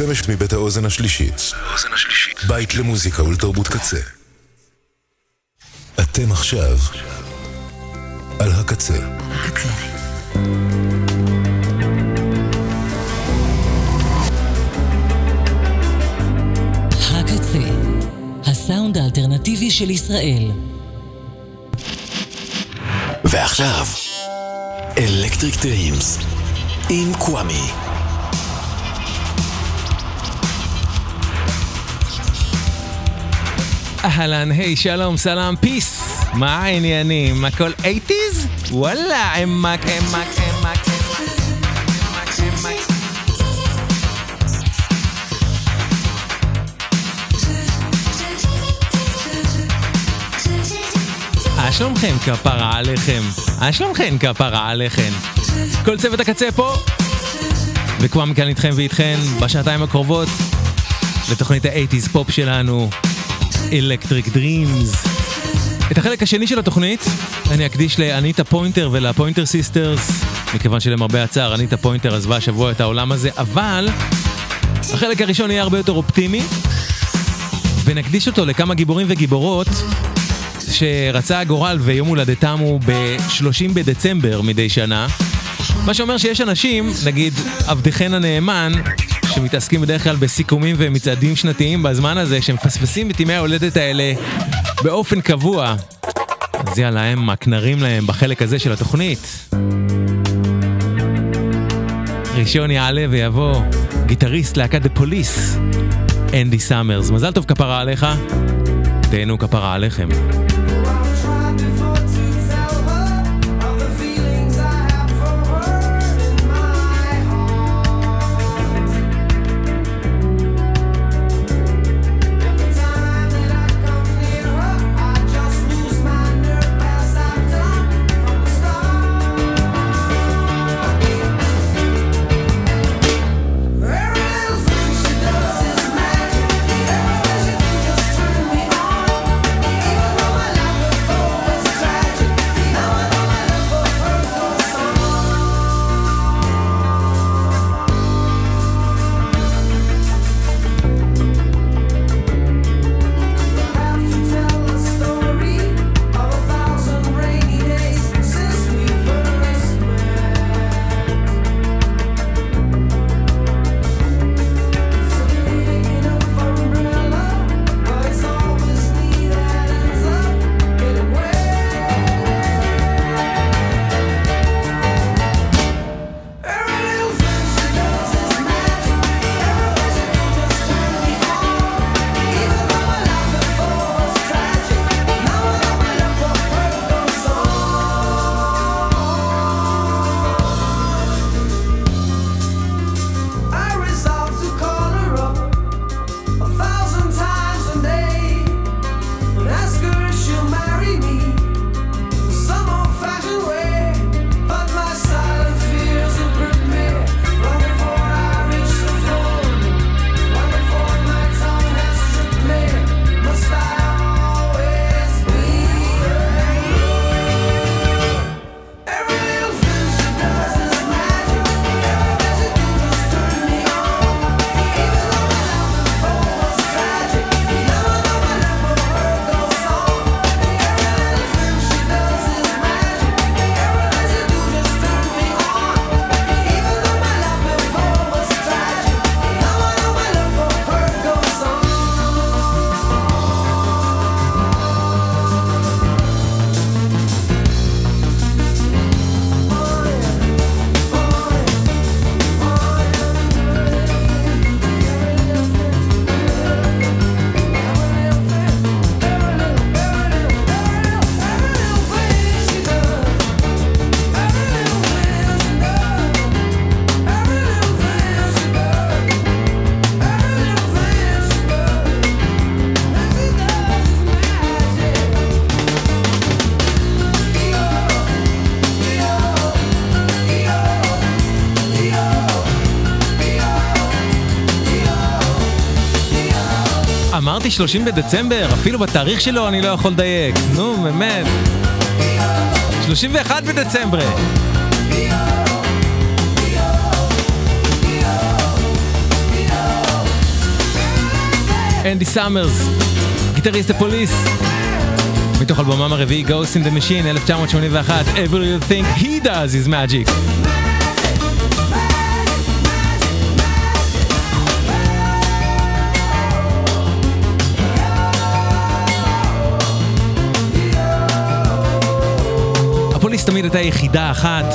מצמצמת מבית האוזן השלישית. בית למוזיקה ולתרבות קצה. אתם עכשיו על הקצה. הקצה, הסאונד האלטרנטיבי של ישראל. ועכשיו, Electric Dreams עם קוואמי. אהלן, היי, שלום, סלם, פיס. מה העניינים? הכל 80s? וואלה, אמק. אשלומכם כפרה עליכם, אשלומכם כפרה עליכם. כל צוות הקצה פה, וכוואמי כאן איתכם ואיתכן בשעתיים הקרובות לתוכנית ה-80s פופ שלנו, Electric Dreams. את החלק השני של התוכנית אני אקדיש לאניטה פוינטר ולפוינטר סיסטרס, מכיוון שלמרבה הצער אניטה פוינטר עזבה השבוע את העולם הזה, אבל החלק הראשון יהיה הרבה יותר אופטימי, ונקדיש אותו לכמה גיבורים וגיבורות שרצה הגורל ויום הולדתם הוא ב-30 בדצמבר מדי שנה, מה שאומר שיש אנשים, נגיד עבדכן הנאמן, שמתעסקים בדרך כלל בסיכומים ומצעדים שנתיים בזמן הזה, שמפספסים את ימי ההולדת האלה באופן קבוע. אז יאללה, הם מקנרים להם בחלק הזה של התוכנית. ראשון יעלה ויבוא גיטריסט להקת The Police, אנדי סאמרס. מזל טוב כפרה עליך, תהנו כפרה עליכם. אמרתי 30 בדצמבר, אפילו בתאריך שלו אני לא יכול לדייק. נו, באמת. 31 בדצמבר. אנדי סאמרס, גיטריסט The Police, מתוך אלבומם הרביעי Ghost in the Machine 1981, Every You Think He Does Is Magic. הפוליס תמיד הייתה יחידה אחת,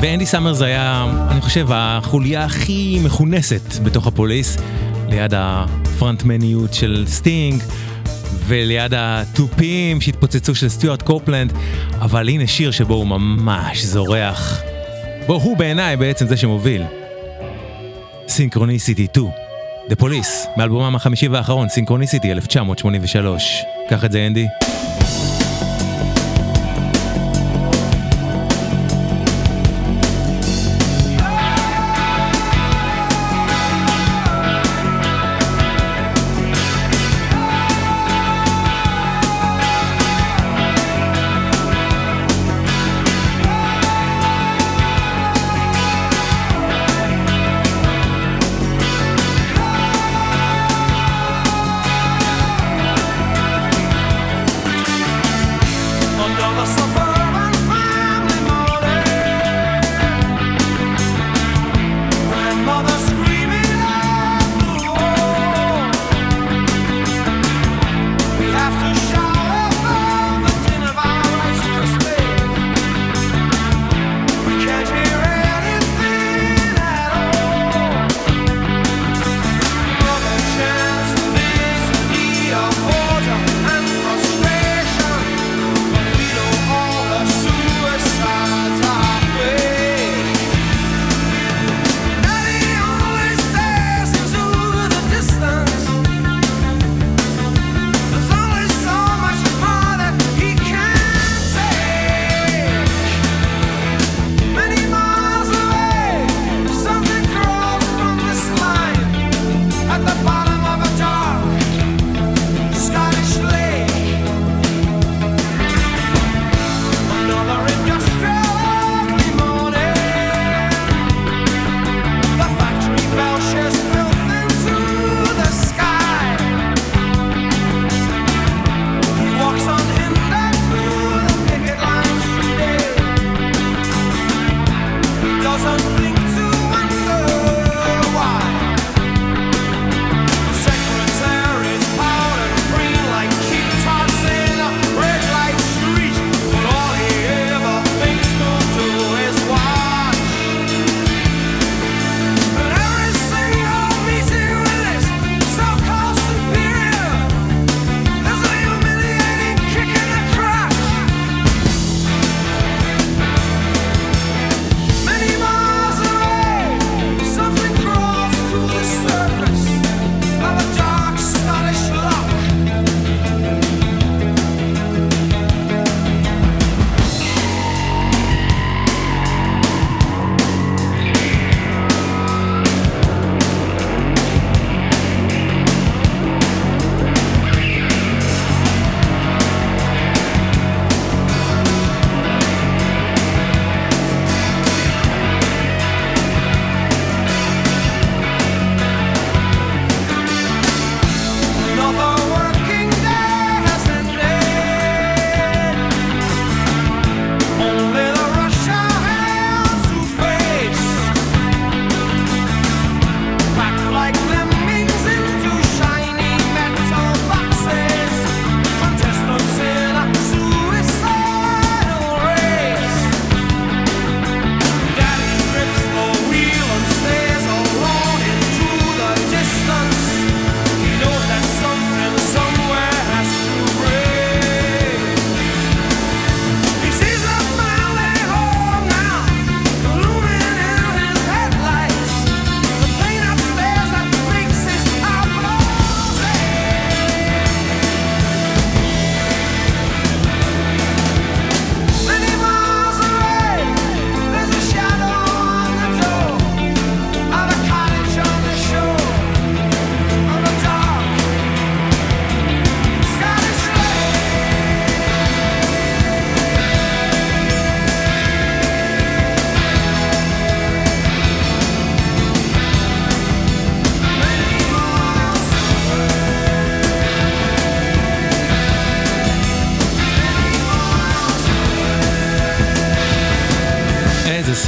ואנדי סאמרס היה, אני חושב, החוליה הכי מכונסת בתוך הפוליס, ליד הפרנטמניות של סטינג, וליד הטופים שהתפוצצו של סטיוארט קופלנד, אבל הנה שיר שבו הוא ממש זורח. בו הוא בעיניי בעצם זה שמוביל. Synchronicity II, The Police, מאלבומם החמישי והאחרון, Synchronicity 1983. קח את זה, אנדי.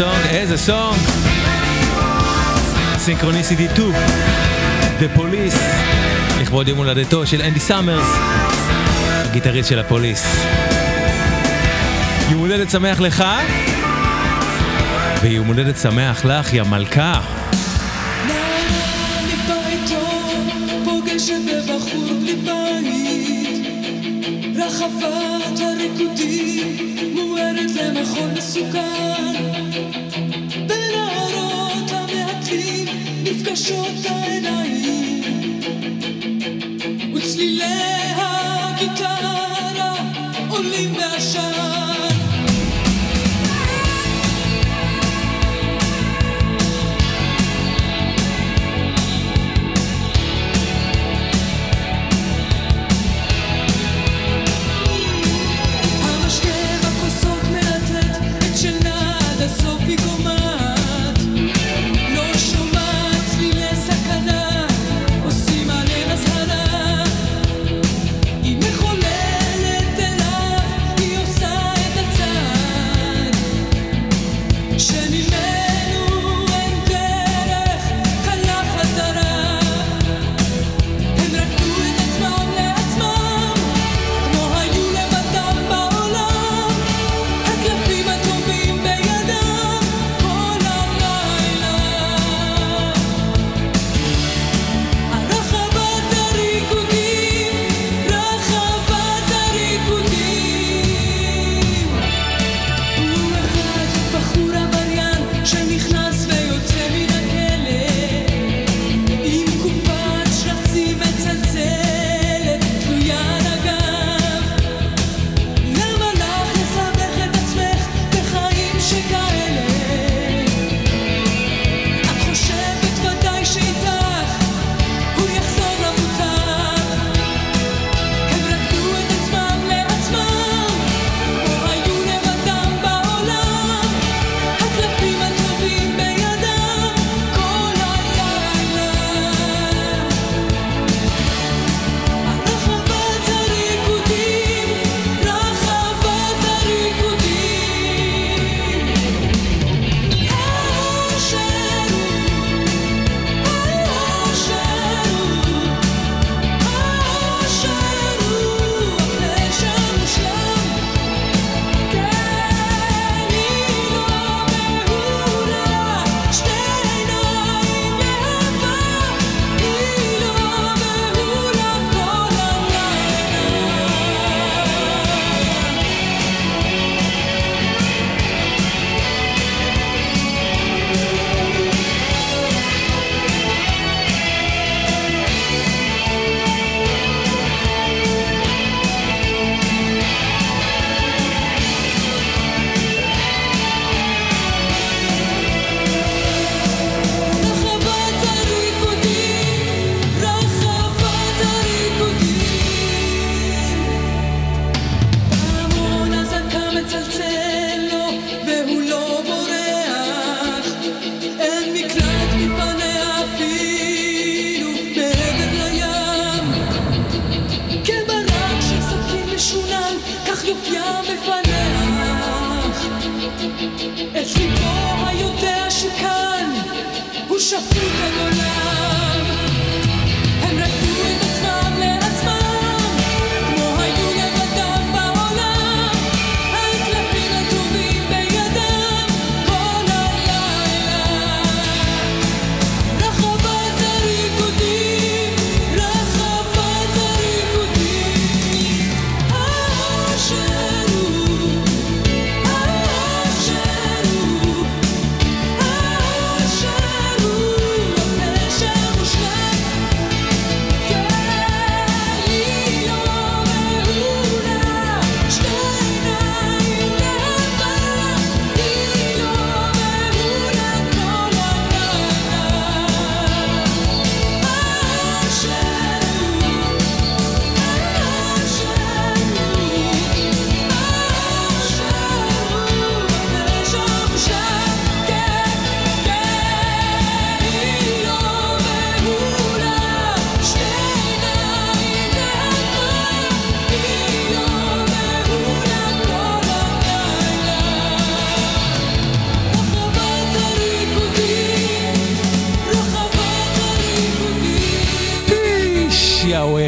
song as a song. Synchronicity II, The Police, לכבוד יום הולדתו של אנדי סאמרס, הגיטריסט של הפוליס. יום הולדת שמח לך, ויום הולדת שמח לך, יא מלכה. נפגשות העיניים וצלילי הגיטרה עולים מהשער המשקה בכוסות מלטט את שנה עד הסוף היא גומה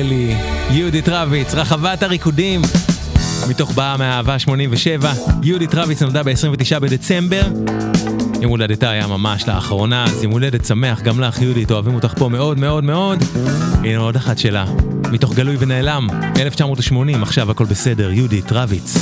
פרי, יהודית רביץ, רחבת הריקודים מתוך באה מהאהבה 87. יהודית רביץ נולדה ב-29 בדצמבר, יום הולדתה היה ממש לאחרונה, אז יום הולדת שמח גם לך יהודית, אוהבים אותך פה מאוד מאוד מאוד. הנה עוד אחת שלה, מתוך גלוי ונעלם, 1980, עכשיו הכל בסדר, יהודית רביץ.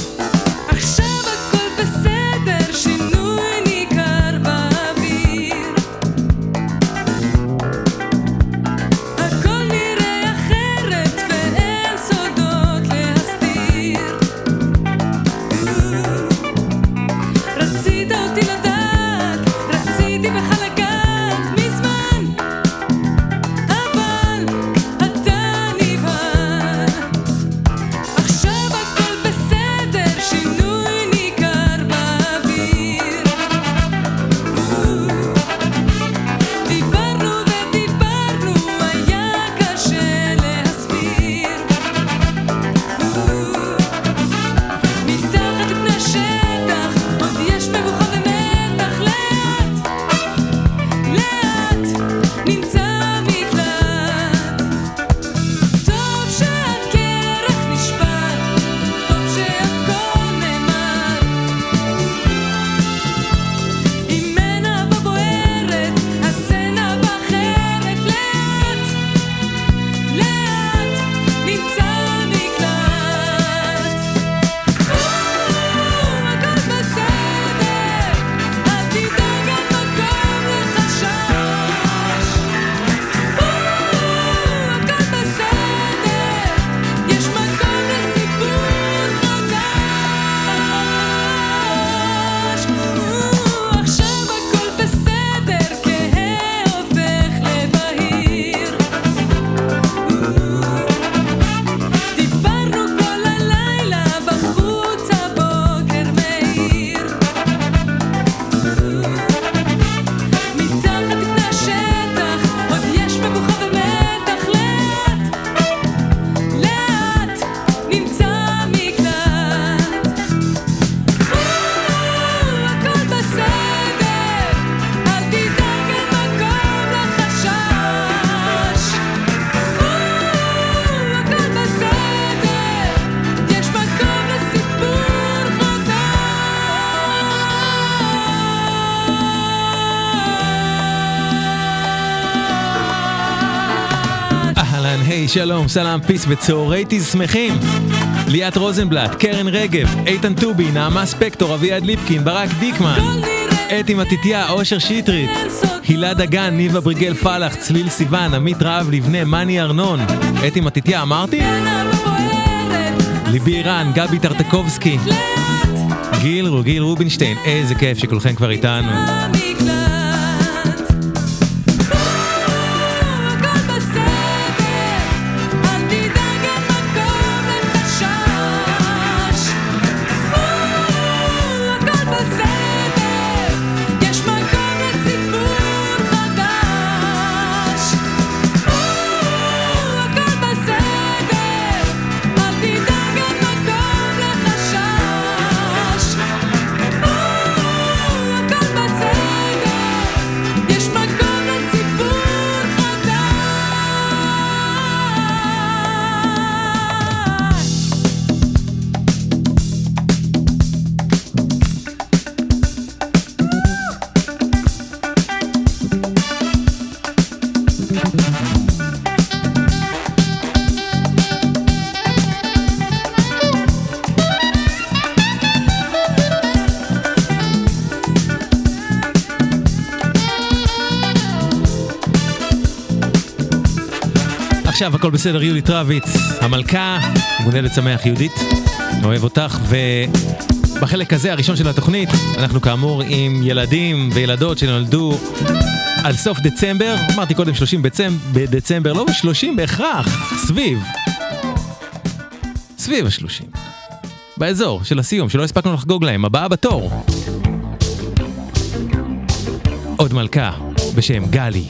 שלום, סלם, פיס וצהרי תשמחים. ליאת רוזנבלט, קרן רגב, איתן טובי, נעמה ספקטור, אביעד ליפקין, ברק דיקמן, אתי מתתיה, אושר שיטרית, הילה דגן, ניבה בריגל פלח, צליל סיוון, עמית רעב לבנה, מני ארנון, אתי מתתיה, אמרתי? ליבי אירן, גבי טרטקובסקי, גיל רובינשטיין, איזה כיף שכולכם כבר איתנו. עכשיו הכל בסדר, יהודית רביץ, המלכה, מולדת שמח יהודית, אוהב אותך. ובחלק הזה הראשון של התוכנית אנחנו כאמור עם ילדים וילדות שנולדו על סוף דצמבר, אמרתי קודם 30 בדצמבר, לא 30 בהכרח, סביב ה-30 באזור של הסיום, שלא הספקנו לחגוג להם. הבאה בתור עוד מלכה בשם גלי.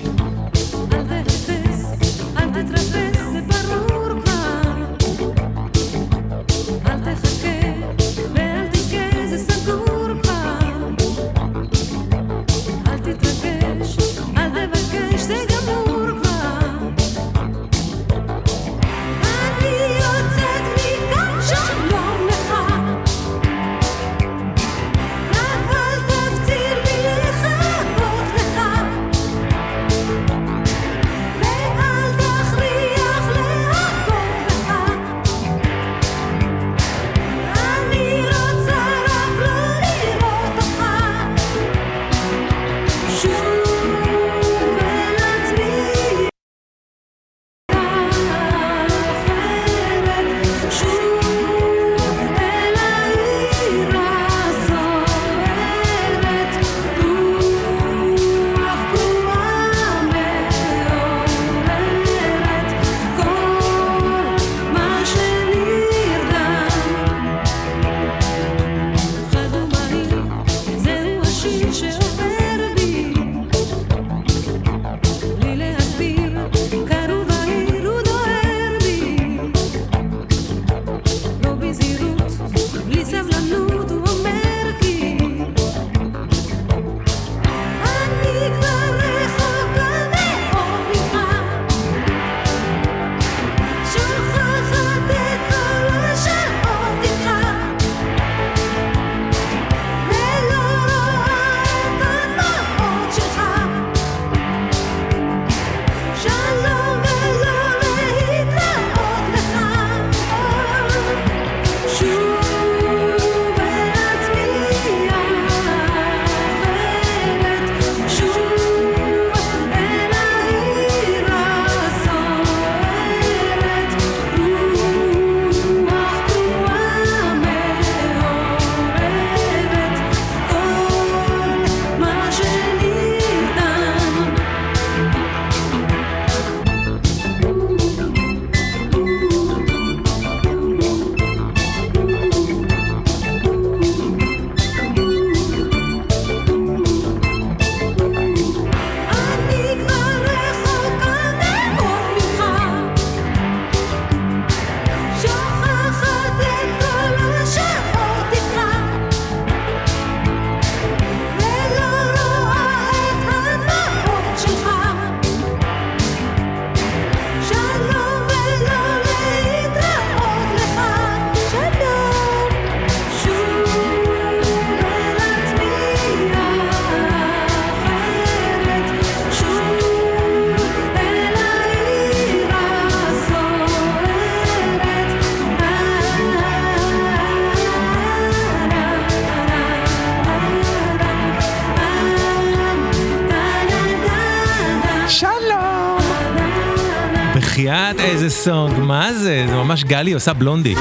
בחייאת, איזה סונג, מה זה? זה ממש גלי עושה בלונדי.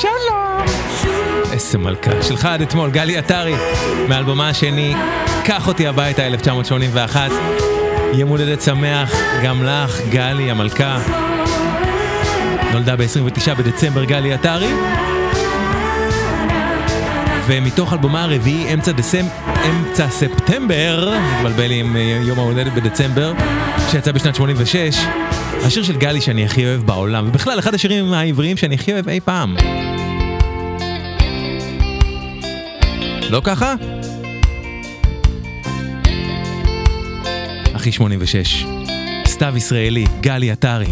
שלום. איזה מלכה. שלך עד אתמול, גלי אתרי, מאלבומה השני, קח אותי הביתה, 1981. יום הולדת שמח, גם לך, גלי המלכה. נולדה ב-29 בדצמבר גלי אתרי. ומתוך אלבומה הרביעי, אמצע ספטמבר, מתבלבל לי עם יום ההולדת בדצמבר, שיצא בשנת 86, השיר של גלי שאני הכי אוהב בעולם, ובכלל אחד השירים העבריים שאני הכי אוהב אי פעם. לא ככה? אחי 86, סתיו ישראלי, גלי אתרי.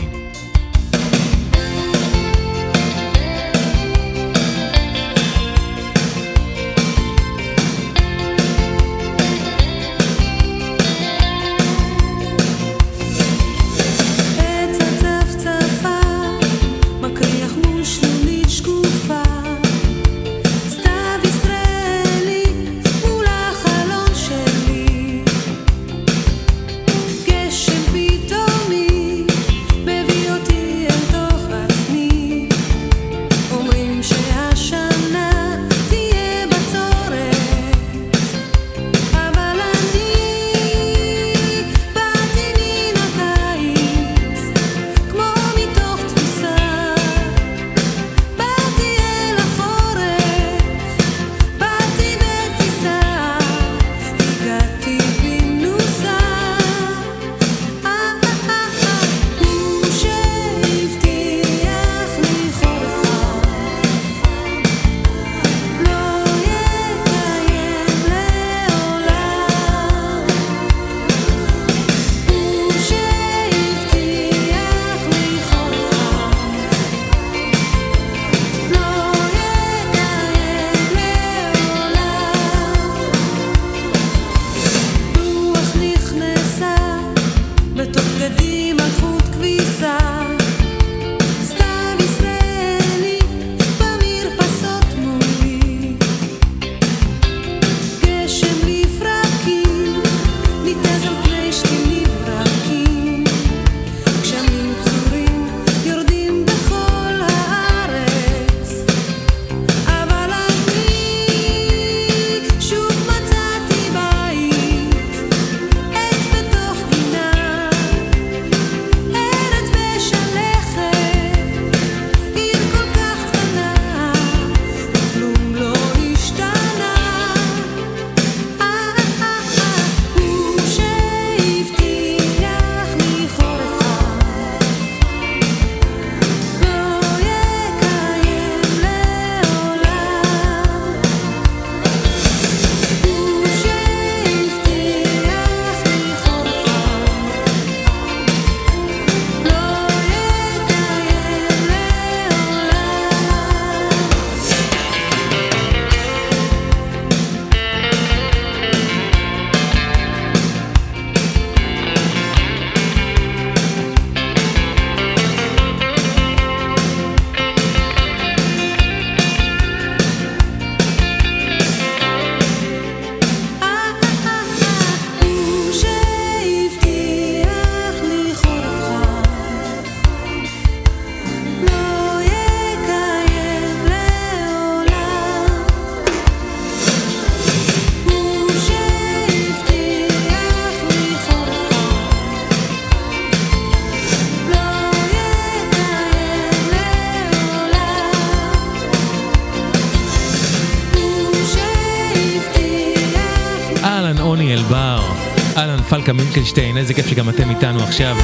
מינקלשטיין, איזה כיף שגם אתם איתנו עכשיו.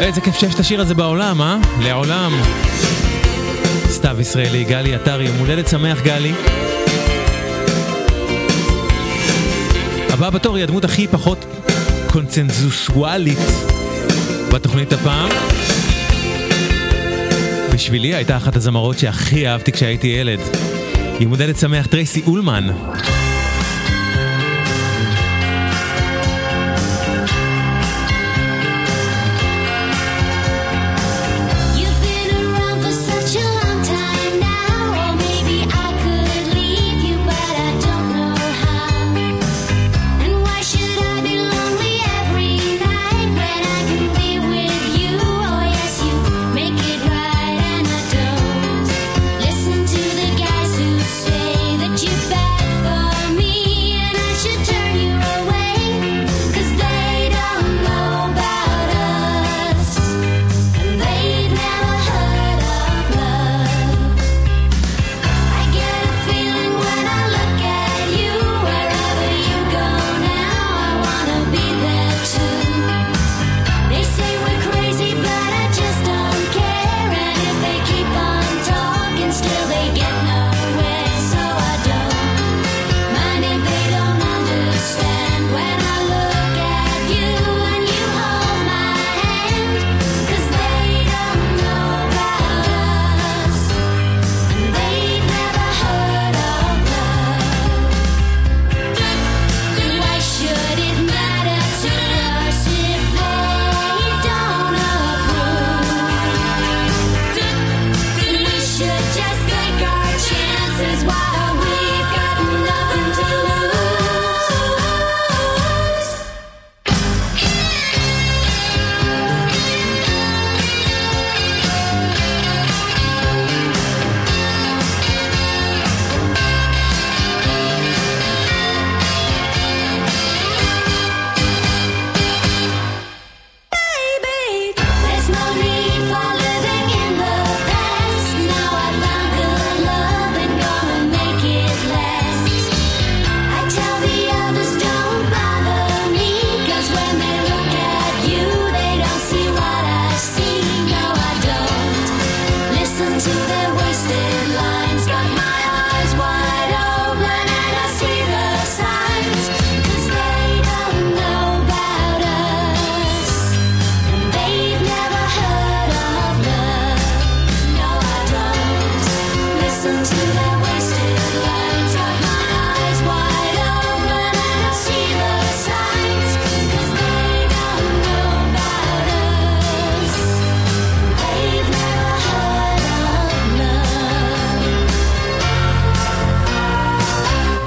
איזה כיף שיש את השיר הזה בעולם, אה? לעולם. סתיו ישראלי, גלי אתרי, יום הולדת שמח גלי. הבא בתור היא הדמות הכי פחות קונצנזוסואלית בתוכנית הפעם. בשבילי הייתה אחת הזמרות שהכי אהבתי כשהייתי ילד. יום הולדת שמח טרייסי אולמן.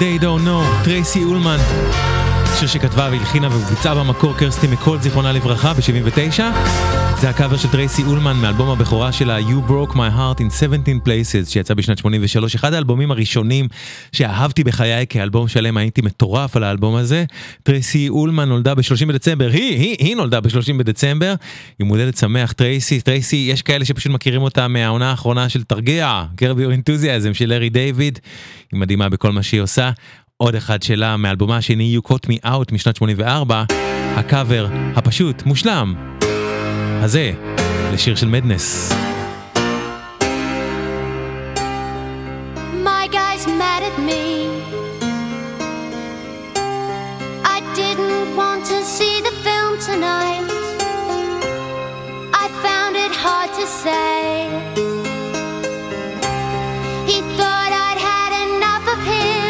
They Don't Know, טרייסי אולמן, שיר שכתבה והלחינה וביצעה במקור קרסטי מקול זיכרונה לברכה ב-79. זה הקאבר של טרייסי אולמן מאלבום הבכורה שלה You Broke My Heart in 17 Places שיצא בשנת 83, אחד האלבומים הראשונים שאהבתי בחיי כאלבום שלם, הייתי מטורף על האלבום הזה. טרייסי אולמן נולדה ב-30 בדצמבר, היא נולדה ב-30 בדצמבר, היא מולדת שמח טרייסי, יש כאלה שפשוט מכירים אותה מהעונה האחרונה של תרגע, Curb Your Enthusiasm של לארי דיוויד, היא מדהימה בכל מה שהיא עושה. עוד אחד שלה מאלבומה השני You Caught Me Out משנת 84, הקאבר הפשוט מושלם הזה לשיר של מדנס. My guy's mad at me, I didn't want to see the film tonight, I found it hard to say, he thought I'd had enough of him.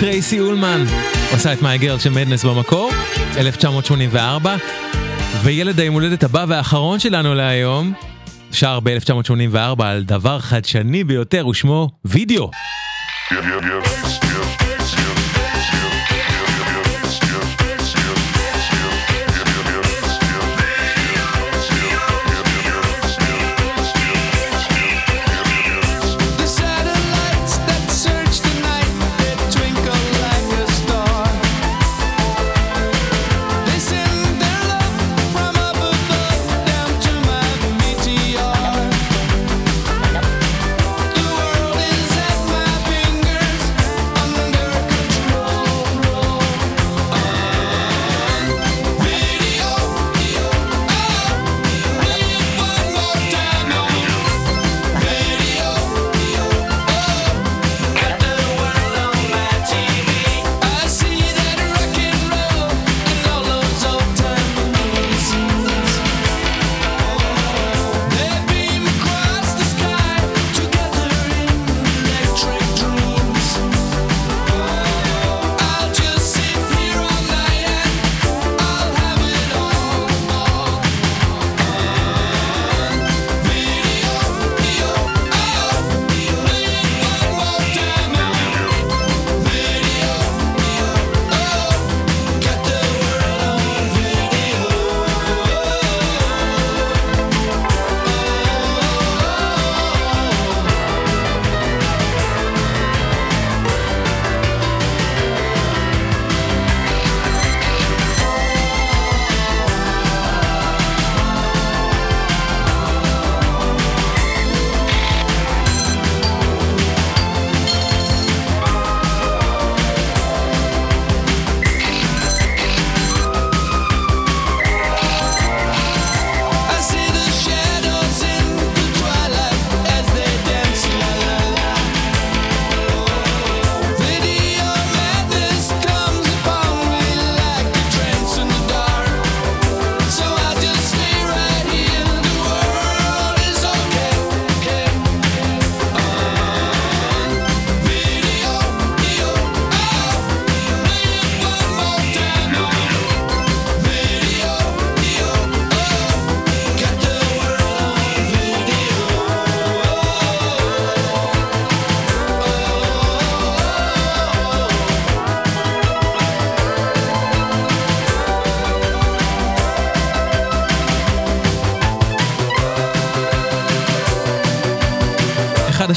טרייסי אולמן עשה את My Girl של מדנס במקור 1984, וילד ההולדת הבא והאחרון שלנו להיום שר ב-1984 על דבר חדשני ביותר ושמו וידאו.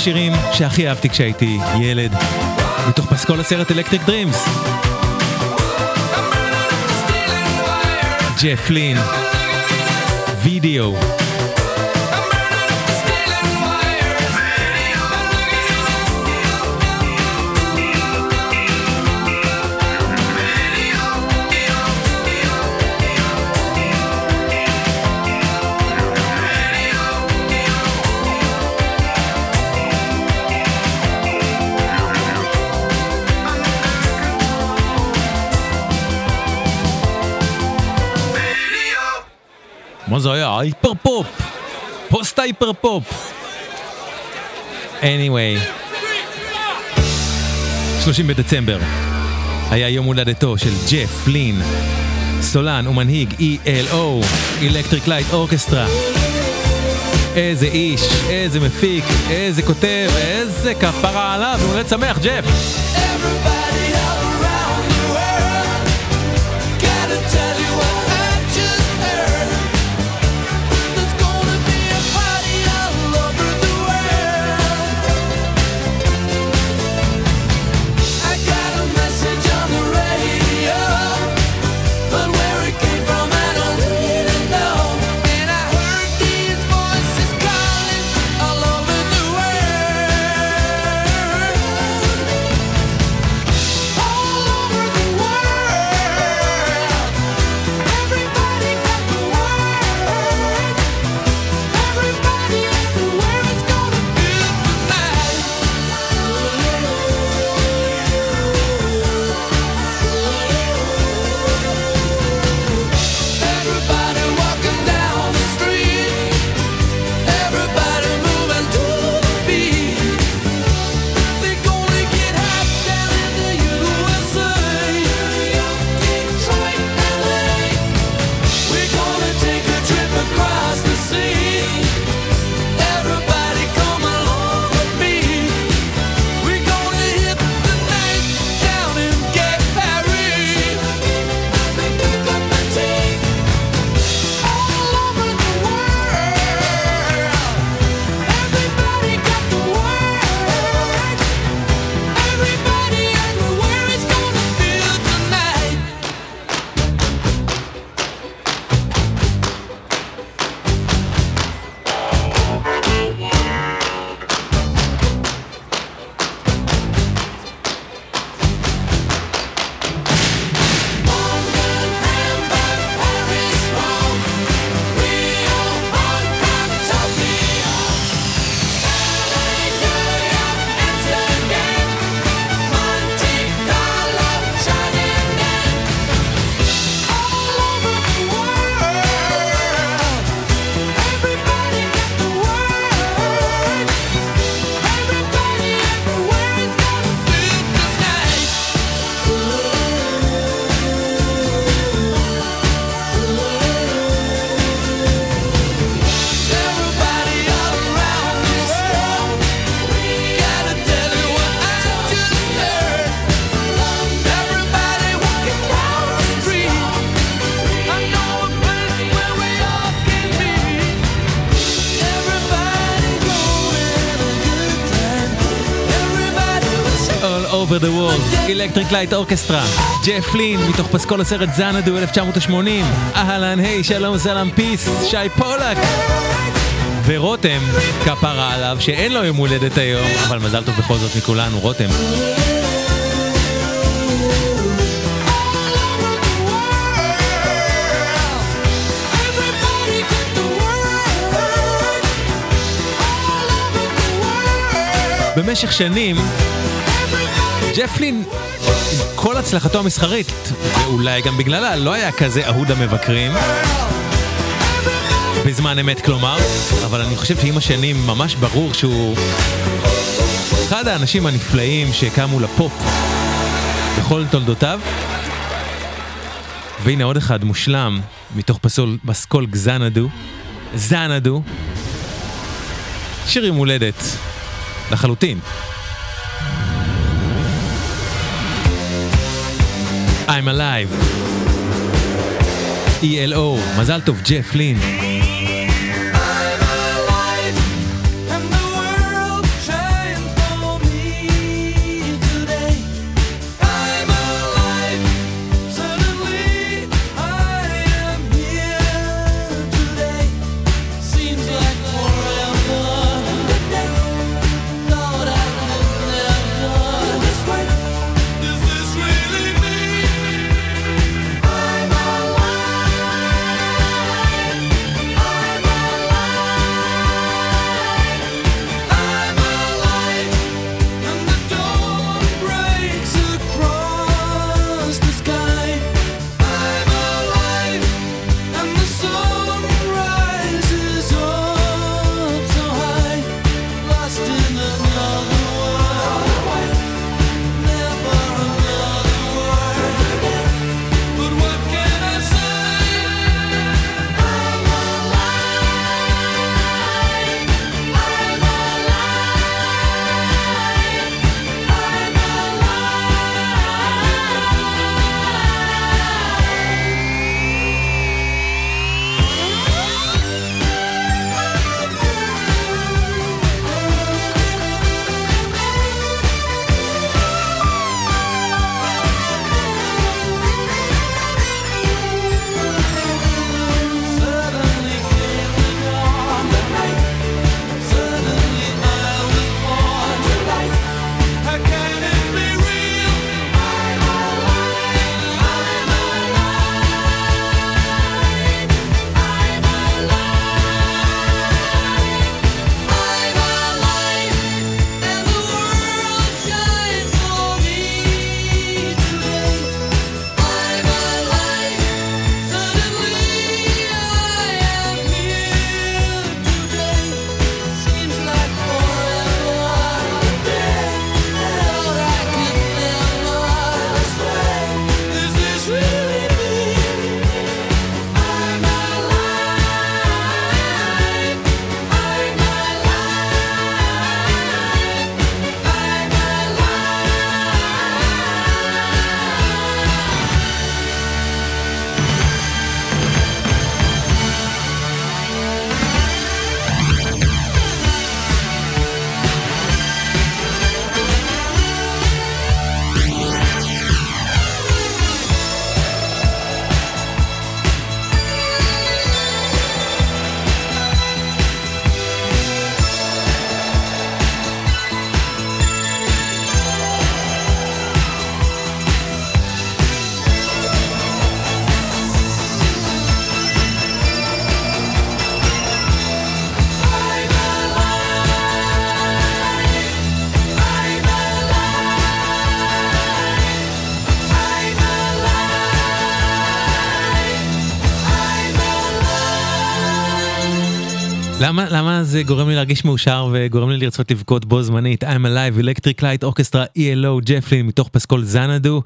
השירים שהכי אהבתי כשהייתי ילד, מתוך פסקול הסרט Electric Dreams. ג'ף לין, וידאו. מה זה היה? היפר-פופ! פוסט-היפר-פופ! anyway 30 בדצמבר היה יום הולדתו של ג'ף לין, סולן ומנהיג ELO, Electric Light Orchestra. איזה איש, איזה מפיק, איזה כותב, איזה כפרה עליו, ומולד שמח ג'ף! Electric Light Orchestra, ג'ף לין, מתוך פסקול הסרט זנדו 1980. אהלן, היי, שלום, סלם, פיס, שי פולק ורותם, כפרה עליו שאין לו יום הולדת היום, אבל מזל טוב בכל זאת מכולנו, רותם. במשך שנים ג'ף לין, עם כל הצלחתו המסחרית, ואולי גם בגללה, לא היה כזה אהוד המבקרים בזמן אמת, כלומר, אבל אני חושב שעם השנים ממש ברור שהוא אחד האנשים הנפלאים שקמו לפופ בכל תולדותיו. והנה עוד אחד מושלם מתוך פסקול גזנדו, זנדו, שיר יום הולדת לחלוטין. I'm alive. ELO, מזל טוב ג'ף לין. I'm alive and the world למה זה גורם לי להרגיש מאושר וגורם לי לרצות לבכות בו זמנית? I'm Alive, Electric Light Orchestra, ELO, Jeff Lynne, מתוך פסקול זנדו.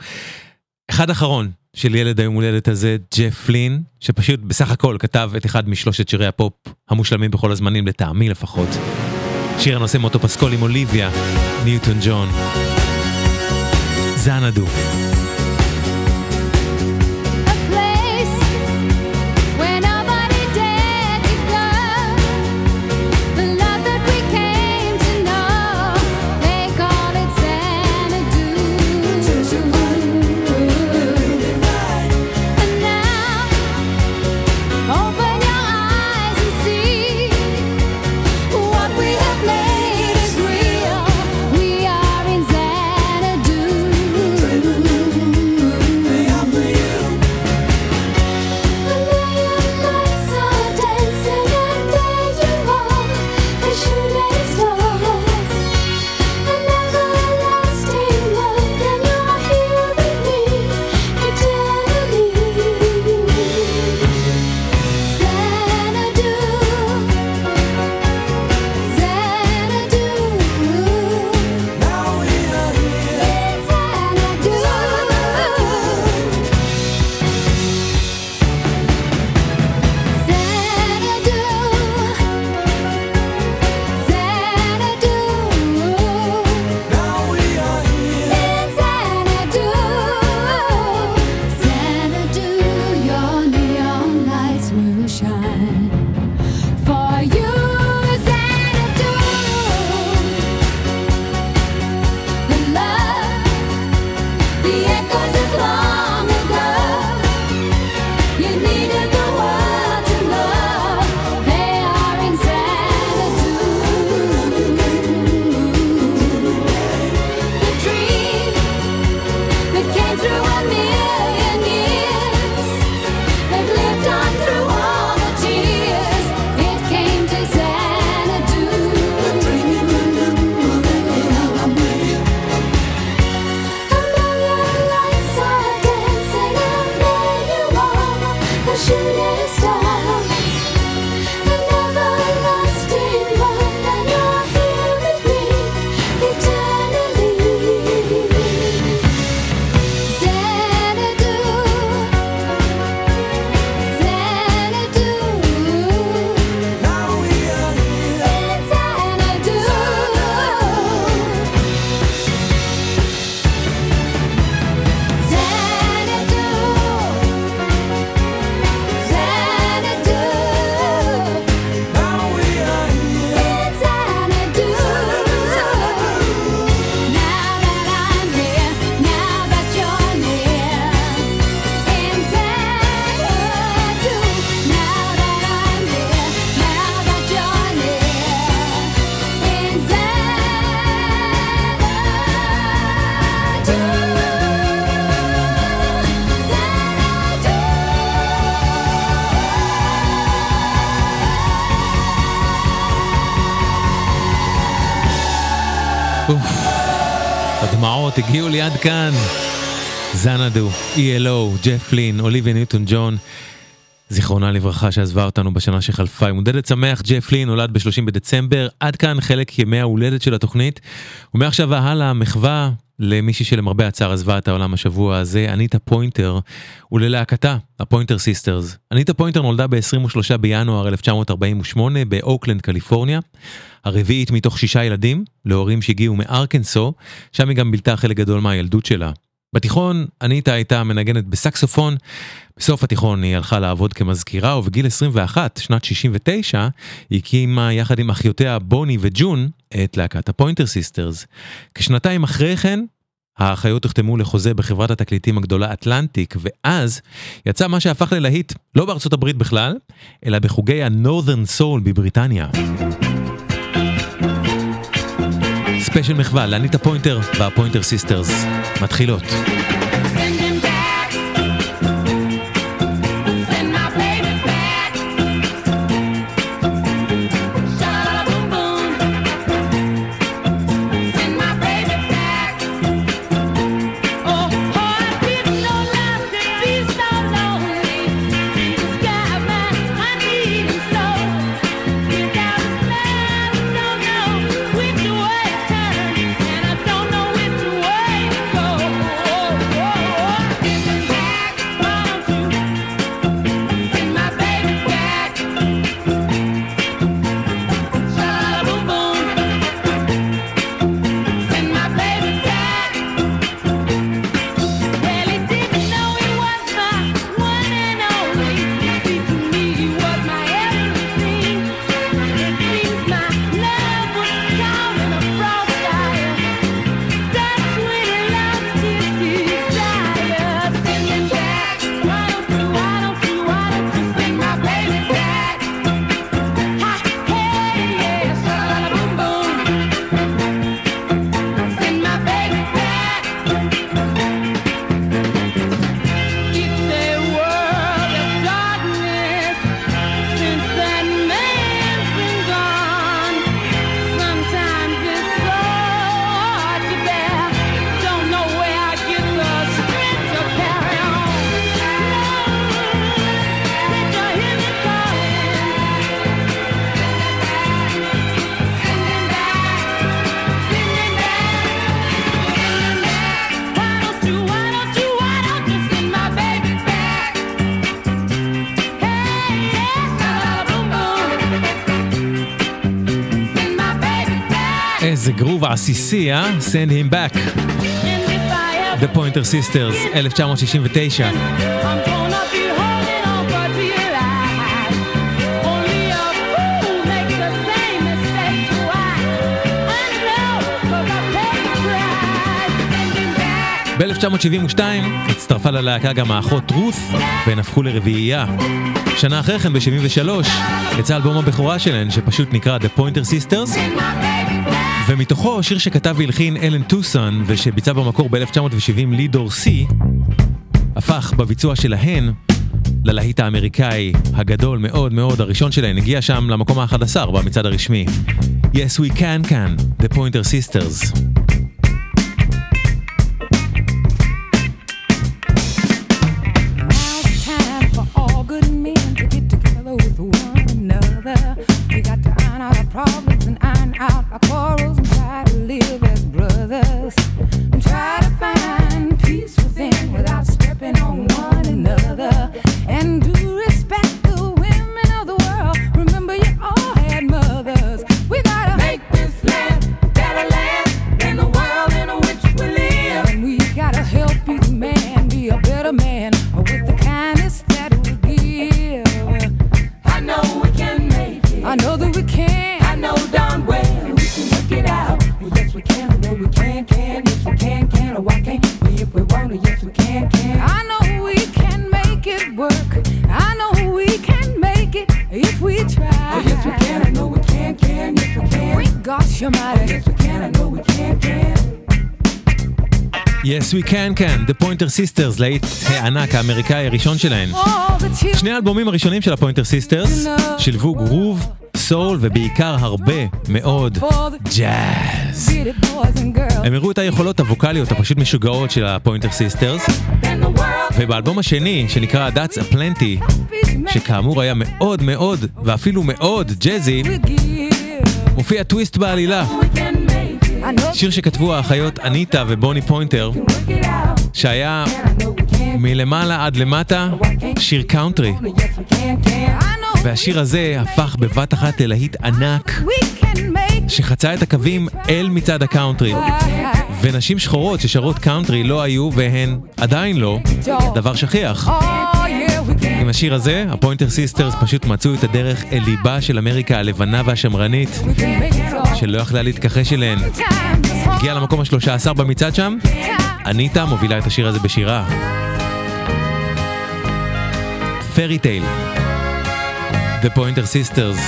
אחד אחרון של ילד היום הולדת הזה, ג'ף לין, שפשוט בסך הכל כתב את אחד משלושת שירי הפופ המושלמים בכל הזמנים, לטעמי לפחות. שיר הנושא מאותו פסקול עם אוליביה ניוטון ג'ון. זנדו. הגיעו לי עד כאן. זנדו, ELO, ג'ף לין, אוליביה ניוטון ג'ון, זיכרונה לברכה, שעזבה אותנו בשנה שחלפה. עם הולדת שמח, ג'ף לין נולד ב-30 בדצמבר. עד כאן חלק ימי ההולדת של התוכנית, ומעכשיו והלאה מחווה למישהי שלמרבה הצער עזבה את העולם השבוע הזה, אניטה פוינטר, וללהקתה, הפוינטר סיסטרס. אניטה פוינטר נולדה ב-23 בינואר 1948 באוקלנד, קליפורניה, הרביעית מתוך 6 ילדים, להורים שהגיעו מארקנסו, שם היא גם בילתה חלק גדול מהילדות שלה. בתיכון, אניטה הייתה מנגנת בסקסופון, בסוף התיכון היא הלכה לעבוד כמזכירה, ובגיל 21, שנת 69, היא הקימה יחד עם אחיותיה בוני וג'ון את להקת הפוינטר סיסטרס. כשנתיים אחרי כן, האחיות החתמו לחוזה בחברת התקליטים הגדולה אטלנטיק, ואז יצא מה שהפך ללהיט, לא בארצות הברית בכלל, אלא בחוגי ה-Northern Soul בבריטניה. ספיישל מחווה לאניטה פוינטר והפוינטר סיסטרס מתחילות. העסיסי, אה? Send him back. The Pointer Sisters, 1969. ב-1972 הצטרפה ללהקה גם האחות רות, והן הפכו לרביעייה. שנה אחרי כן, ב-73, יצא אלבום הבכורה שלהן שפשוט נקרא The Pointer Sisters, ומתוכו שיר שכתב והלחין אלן טוסון ושביצע במקור ב-1970 לי דורסי, הפך בביצוע שלהן ללהיט האמריקאי הגדול מאוד מאוד. הראשון שלהן הגיע שם למקום ה-11 במצעד הרשמי. Yes we can can, The Pointer Sisters. Yes We Can Can, The Pointer Sisters, להיט הענק האמריקאי הראשון שלהן. שני האלבומים הראשונים של הפוינטר סיסטרס שילבו גרוב, סול ובעיקר הרבה מאוד ג'אז. הם הראו את היכולות הווקליות הפשוט משוגעות של הפוינטר סיסטרס, ובאלבום השני שנקרא That's a Plenty, שכאמור היה מאוד מאוד ואפילו מאוד ג'אזי, מופיע טוויסט בעלילה. שיר שכתבו האחיות אניטה ובוני פוינטר, שהיה מלמעלה עד למטה שיר קאונטרי, והשיר הזה הפך בבת אחת ללהיט ענק שחצה את הקווים אל מצד הקאונטרי, ונשים שחורות ששרות קאונטרי לא היו והן עדיין לא דבר שכיח. עם השיר הזה הפוינטר סיסטרס פשוט מצאו את הדרך אל ליבה של אמריקה הלבנה והשמרנית, שלא יכלה להתכחש אליהן. הגיעה למקום ה-13 במצעד שם. אניטה מובילה את השיר הזה בשירה Fairy Tale, The Pointer Sisters.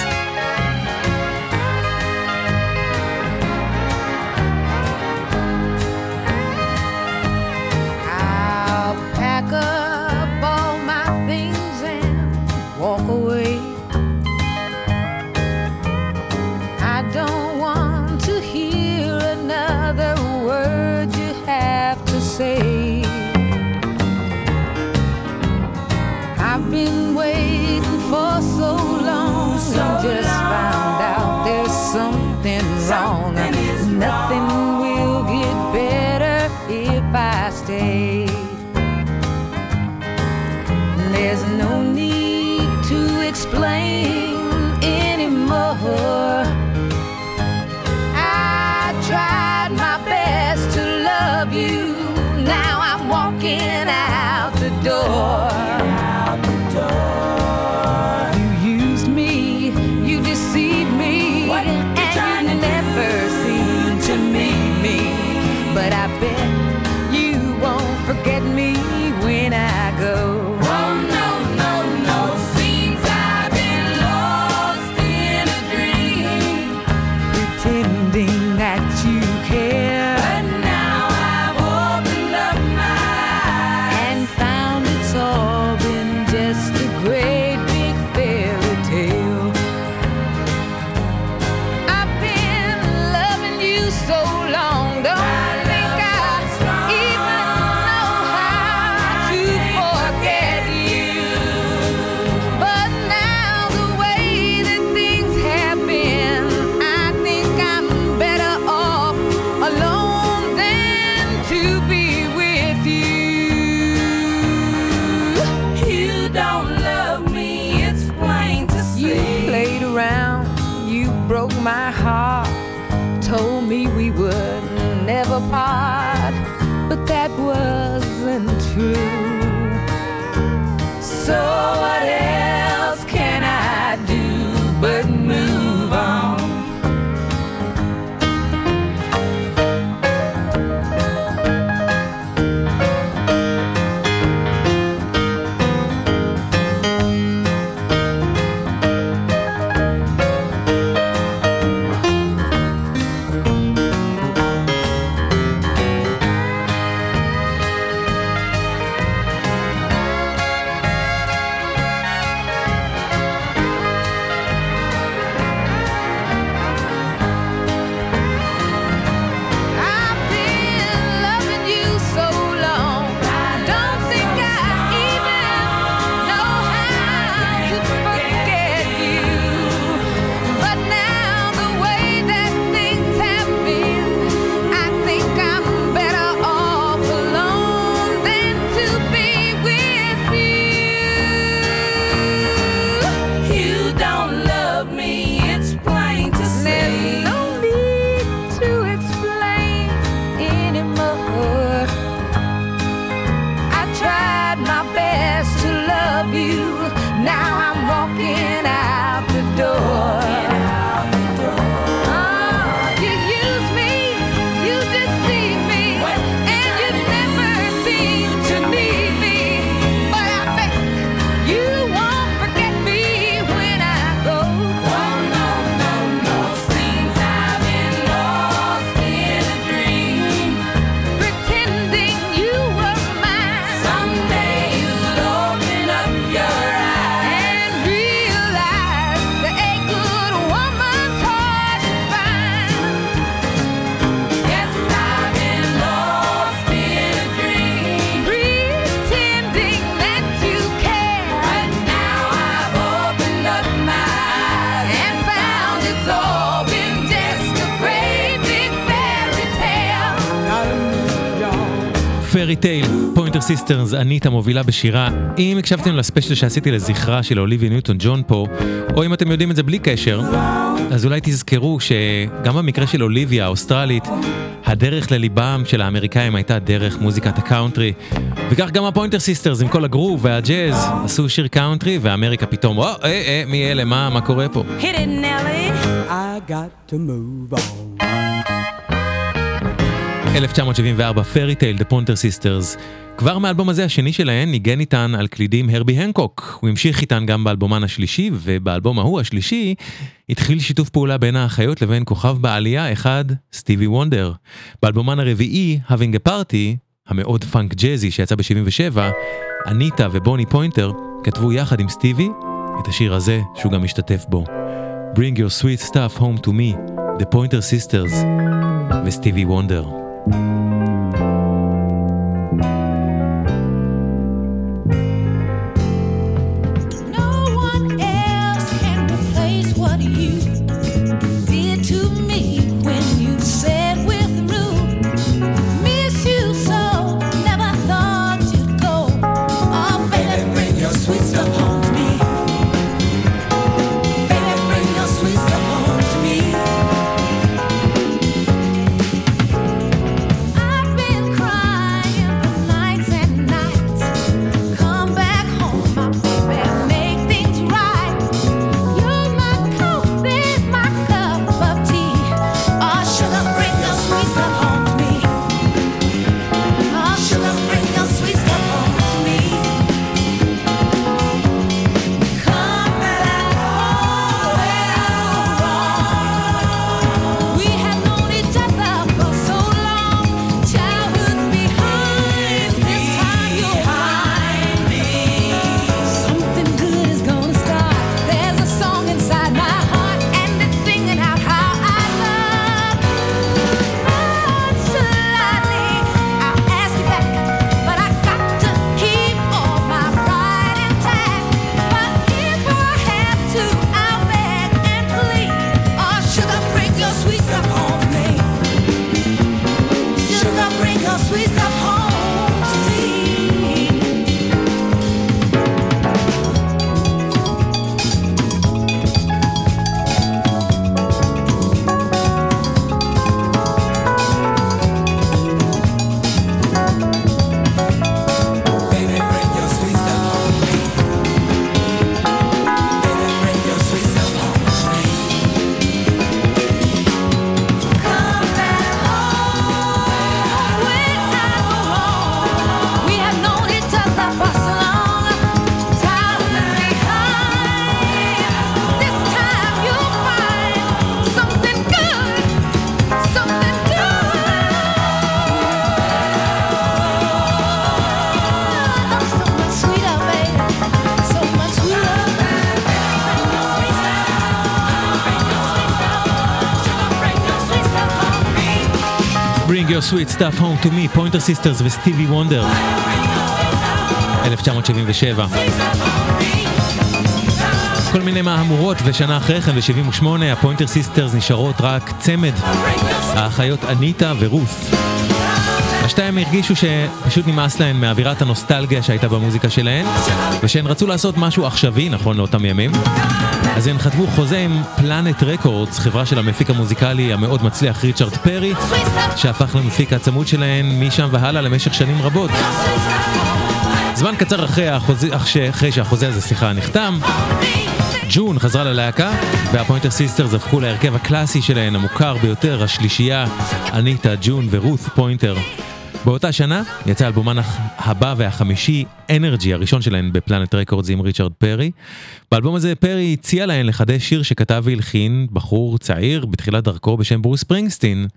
That you care, but now I've opened up my me we would never part, but that wasn't true. So what else can I do but move on? Fairy Tale, Pointer Sisters, אניטה מובילה בשירה. אם הקשבתם לספיישל שעשיתי לזכרה של אוליביה ניוטון ג'ון פה, או אם אתם יודעים את זה בלי קשר, אז אולי תזכרו שגם במקרה של אוליביה האוסטרלית, הדרך לליבם של האמריקאים הייתה דרך מוזיקת הקאונטרי, וכך גם הפוינטר סיסטרס עם כל הגרוב והג'אז עשו שיר קאונטרי, ואמריקה פתאום, מי אלה, מה קורה פה? Hit it, Nelly. I got to move on. 1974, Fairy Tale, The Pointer Sisters. כבר מהאלבום הזה השני שלהן ניגן איתן על קלידים הרבי הנקוק. הוא המשיך איתן גם באלבומן השלישי, ובאלבום ההוא השלישי התחיל שיתוף פעולה בין האחיות לבין כוכב בעלייה אחד, סטיבי וונדר. באלבומן הרביעי, Having a Party, המאוד פאנק ג'זי שיצא ב-77, אניטה ובוני פוינטר כתבו יחד עם סטיבי את השיר הזה שהוא גם משתתף בו. Bring your sweet stuff home to me, The Pointer Sisters וסטיבי וונדר. Bring Your Sweet Stuff Home to Me, פוינטר סיסטרס וסטיבי וונדר, 1977. כל מיני מהמורות, ושנה אחרי כן, ב-78, הפוינטר סיסטרס נשארות רק צמד, האחיות אניטה ורוס. השתיים הרגישו שפשוט נמאס להן מאווירת הנוסטלגיה שהייתה במוזיקה שלהן, ושהן רצו לעשות משהו עכשווי, נכון לאותם ימים, אז הן חתמו חוזה עם פלנט רקורדס, חברה של המפיק המוזיקלי המאוד מצליח ריצ'רד פרי, שהפך למפיק העצמות שלהן משם והלאה למשך שנים רבות. זמן קצר אחרי שהחוזה הזה, נחתם, ג'ון חזרה ללהקה, והפוינטר סיסטרס הפכו להרכב הקלאסי שלהן, המוכר ביותר, השלישייה, אניטה, ג'ון ורות פוינטר. באותה שנה יצא אלבומן הבא והחמישי, אנרג'י, הראשון שלהן בפלנט רקורדס עם ריצ'רד פרי. באלבום הזה פרי הציע להן לחדש שיר שכתב והלחין בחור צעיר בתחילת דרכו בשם ברוס ספרינגסטין.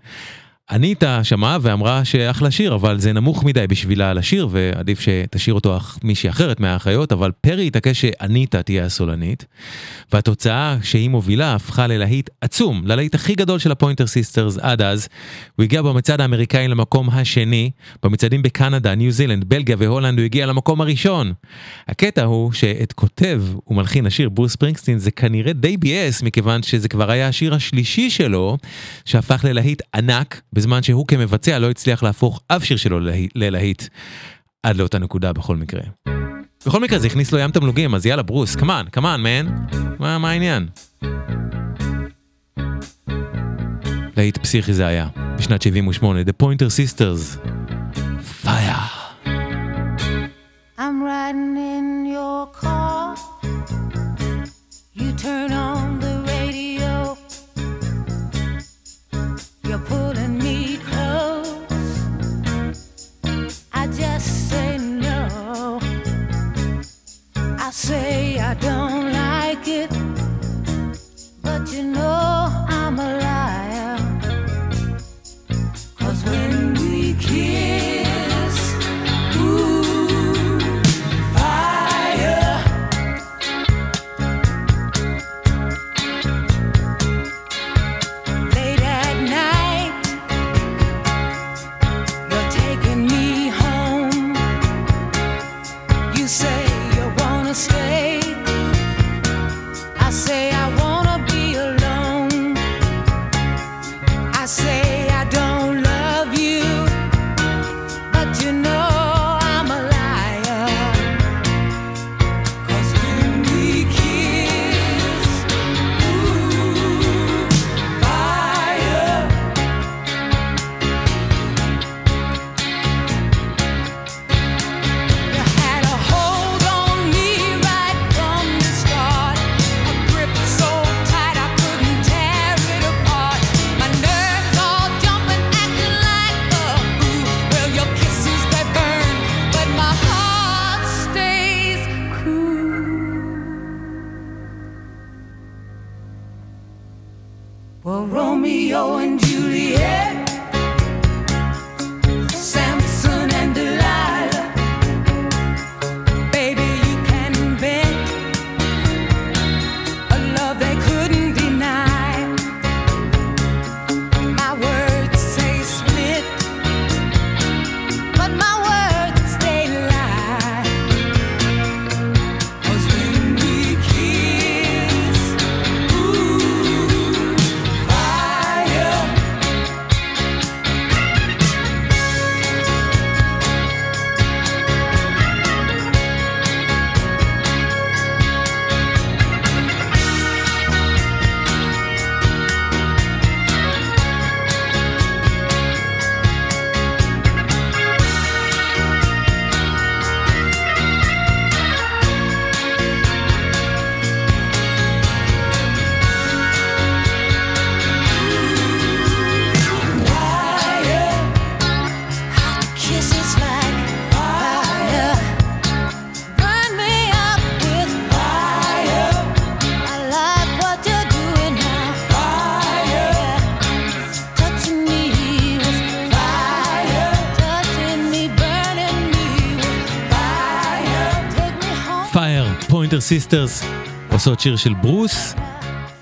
אניטה שמעה ואמרה שאחלה שיר, אבל זה נמוך מדי בשבילה לשיר, ועדיף שתשאיר אותו מישהי אחרת מהאחיות, אבל פרי התעקש שאניטה תהיה הסולנית, והתוצאה שהיא מובילה הפכה ללהיט עצום, ללהיט הכי גדול של הפוינטר סיסטרס עד אז. הוא הגיע במצעד האמריקאי למקום השני, במצעדים בקנדה, ניו זילנד, בלגיה והולנד הוא הגיע למקום הראשון. הקטע הוא שאת כותב ומלחין השיר ברוס ספרינגסטין זה כנראה די ביאס, מכיוון שזה כבר היה השיר השלישי שלו, שהפך ללהיט ענק, בזמן שהוא כמבצע לא הצליח להפוך אף שיר שלו ללהיט, עד לאותה נקודה בכל מקרה. בכל מקרה זה הכניס לו ים תמלוגים, אז יאללה ברוס, come on, man. מה העניין? להיט פסיכי זה היה, בשנת 78, The Pointer Sisters, Fire. I'm riding in your car, you turn on the radio, you're pulling me close, I just say no, I say I don't like it, but you know I'm a liar, 'cause when we kiss, ooh, fire, late at night, you're taking me home. You say you wanna stay. I say I wanna be alone. I say I don't love you, but you know I'm a liar. 'Cause when we kiss, ooh, fire. You had a hold on me right from the start, a grip so tight I couldn't tear it apart. My nerves all jumping, acting like a fool. Well, your kisses they burn, but my heart stays cool. Well, Romeo and Juliet, Samson and Delilah. Baby, you can invent a love they couldn't deny. My words say split, but my words they lie. 'Cause when we kiss, ooh, fire. Hot kisses like fire, burn me up with fire. I like what you're doing now, fire, touching me with fire, touching me, burning me with fire. Take me home. Fire, פוינטר סיסטרס עושות שיר של ברוס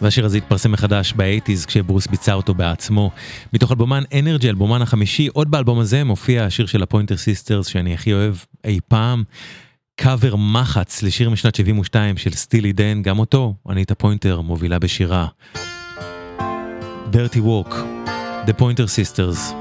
והשיר הזה התפרסם מחדש ב-80s כשברוס ביצע אותו בעצמו. מתוך אלבומן אנרג'י, אלבומן החמישי, עוד באלבום הזה מופיע השיר של הפוינטר סיסטרס שאני הכי אוהב אי פעם, קאבר מחץ לשיר משנת 72 של סטילי דן, גם אותו אניטה פוינטר מובילה בשירה. Dirty Walk, The Pointer Sisters.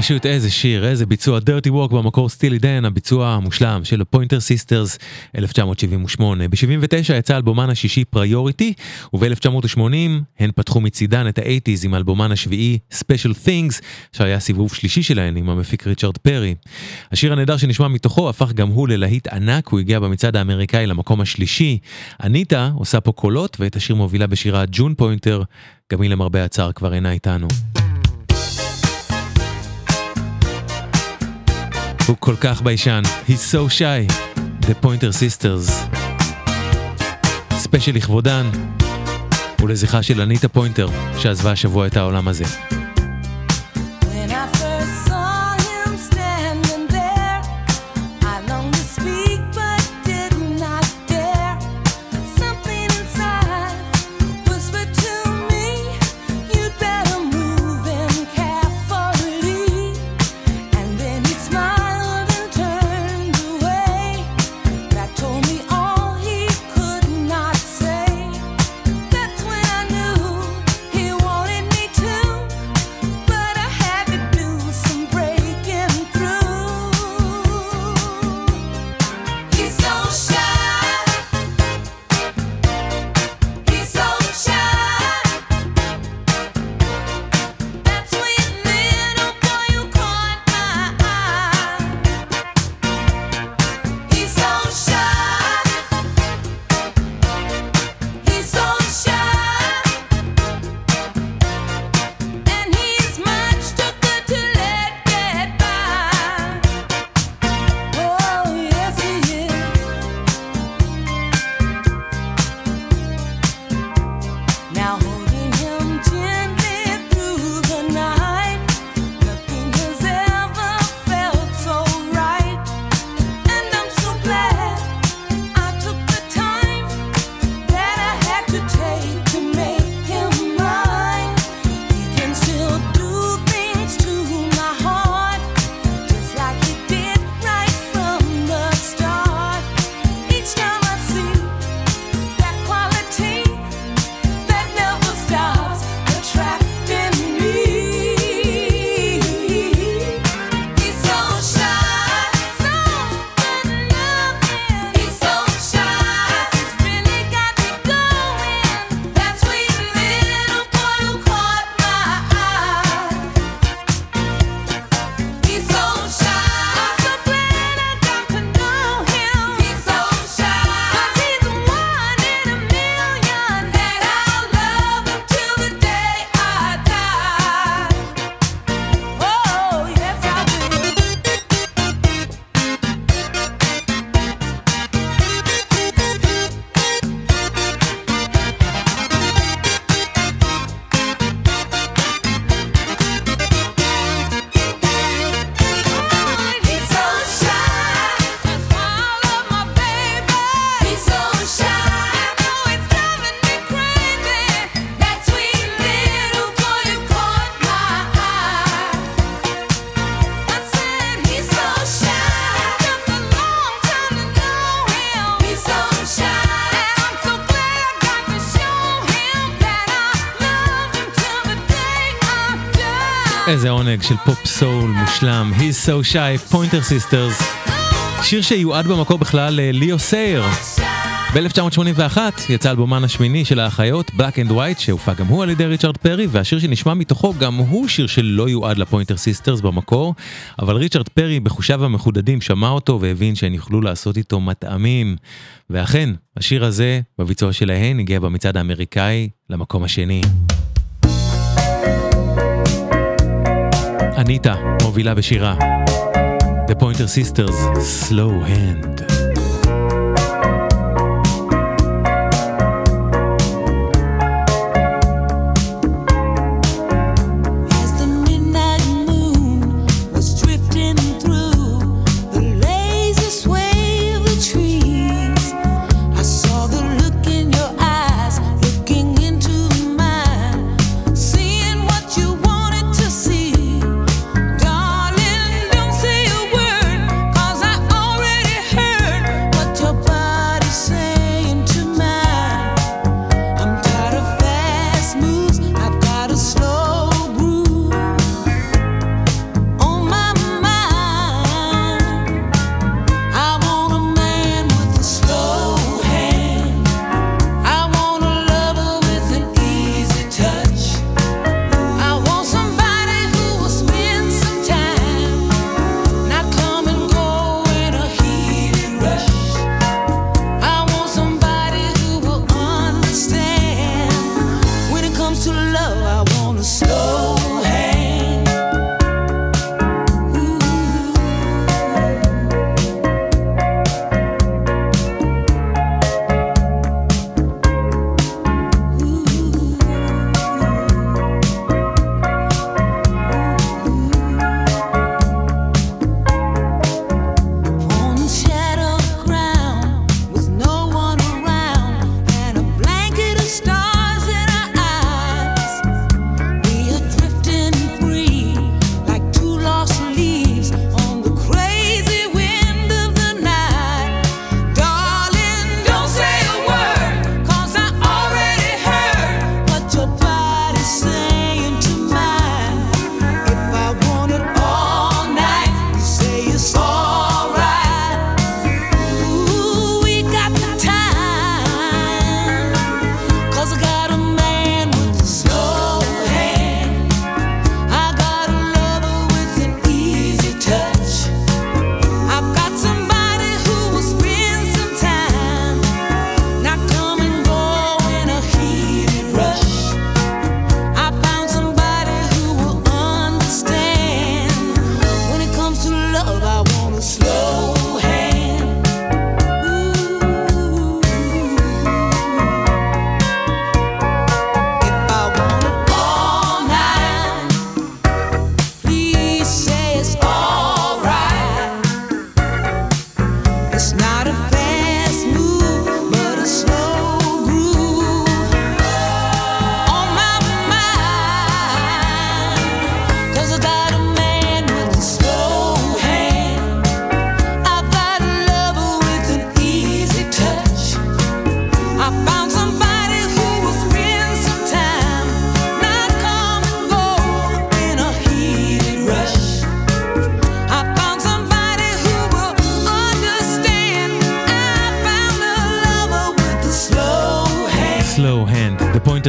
פשוט איזה שיר, איזה ביצוע, Dirty Walk במקור סטילי דן, הביצוע המושלם של הפוינטר סיסטרס, 1978. ב-79 יצא אלבומן השישי פריוריטי, וב-1980 הן פתחו מצידן את ה-80s עם אלבומן השביעי Special Things, שהיה סיבוב שלישי שלהן עם המפיק ריצ'רד פרי. השיר הנהדר שנשמע מתוכו הפך גם הוא ללהיט ענק, הוא הגיע במצעד האמריקאי למקום השלישי. אניטה עושה פה קולות ואת השיר מובילה בשירה ג'ון פוינטר, גם היא למרבה הצער כבר אינה איתנו. הוא כל כך ביישן. He's so shy. The Pointer Sisters. ספיישל לכבודן ולזכרה של אניטה פוינטר שעזבה השבוע את העולם הזה. איזה עונג של פופ סול מושלם. He's So Shy, Pointer Sisters, שיר שיועד במקור בכלל ליאו סייר. ב-1981 יצא אלבומן השמיני של האחיות Black and White, שהופק גם הוא על ידי ריצ'רד פרי, והשיר שנשמע מתוכו גם הוא שיר שלא יועד לפוינטר סיסטרס במקור, אבל ריצ'רד פרי בחושיו המחודדים שמע אותו והבין שהן יוכלו לעשות איתו מטעמים, ואכן השיר הזה בביצוע שלהן הגיע במצעד האמריקאי למקום השני. אניטה מובילה בשירה The Pointer Sisters, Slow Hand.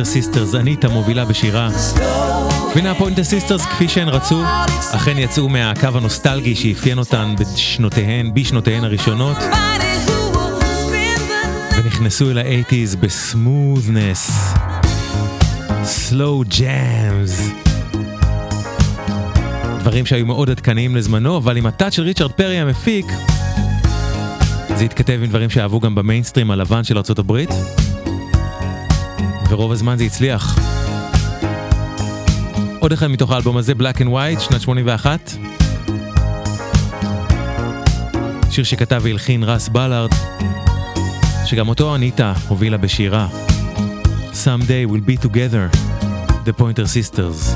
סיסטרס, אניטה מובילה בשירה. והנה הפוינטר סיסטרס כפי שהן רצו, אכן יצאו מהקו הנוסטלגי שאפיין אותן בשנותיהן הראשונות, ונכנסו אל ה-80s בסמות'נס, סלואו ג'אמס, דברים שהיו מאוד עדכניים לזמנו, אבל עם הטאץ' של ריצ'רד פרי המפיק זה התכתב עם דברים שאהבו גם במיינסטרים הלבן של ארצות הברית, ורוב הזמן זה הצליח. עוד אחד מתוך האלבום הזה, Black and White, שנת 81. שיר שכתב והלחין רס בלארד, שגם אותו אניטה הובילה בשירה. Someday we'll be together, the Pointer Sisters.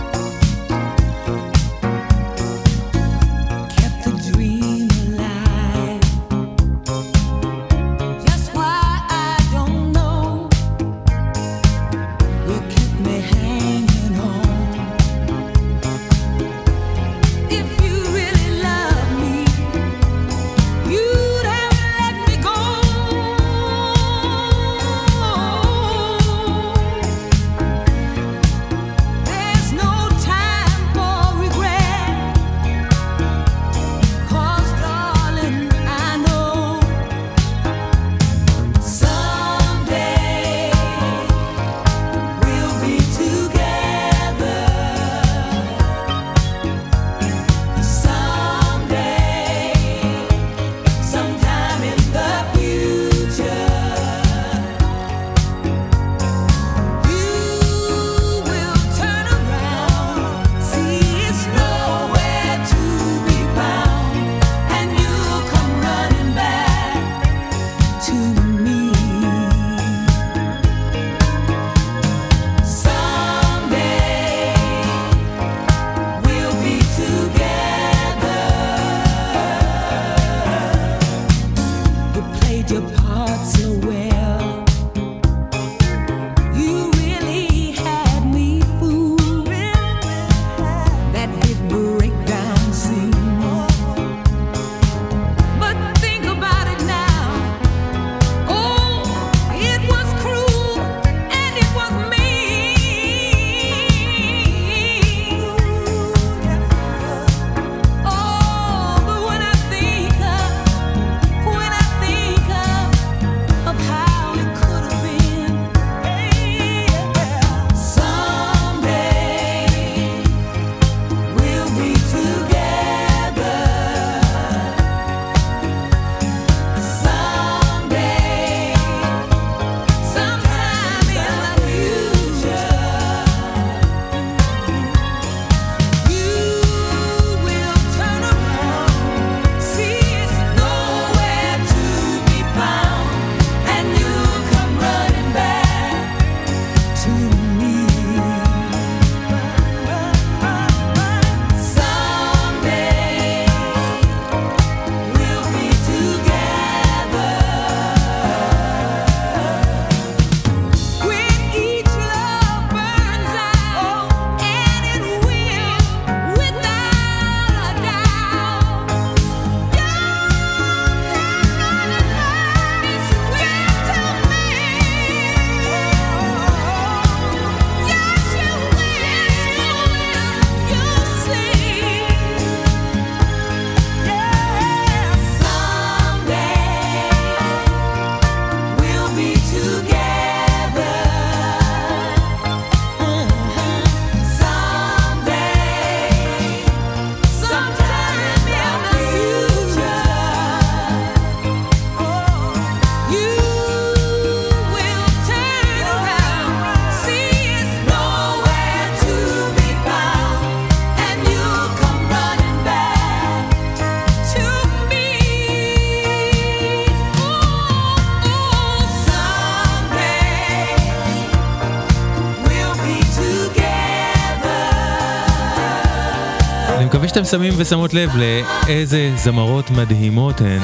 שאתם שמים ושמות לב לאיזה זמרות מדהימות הן.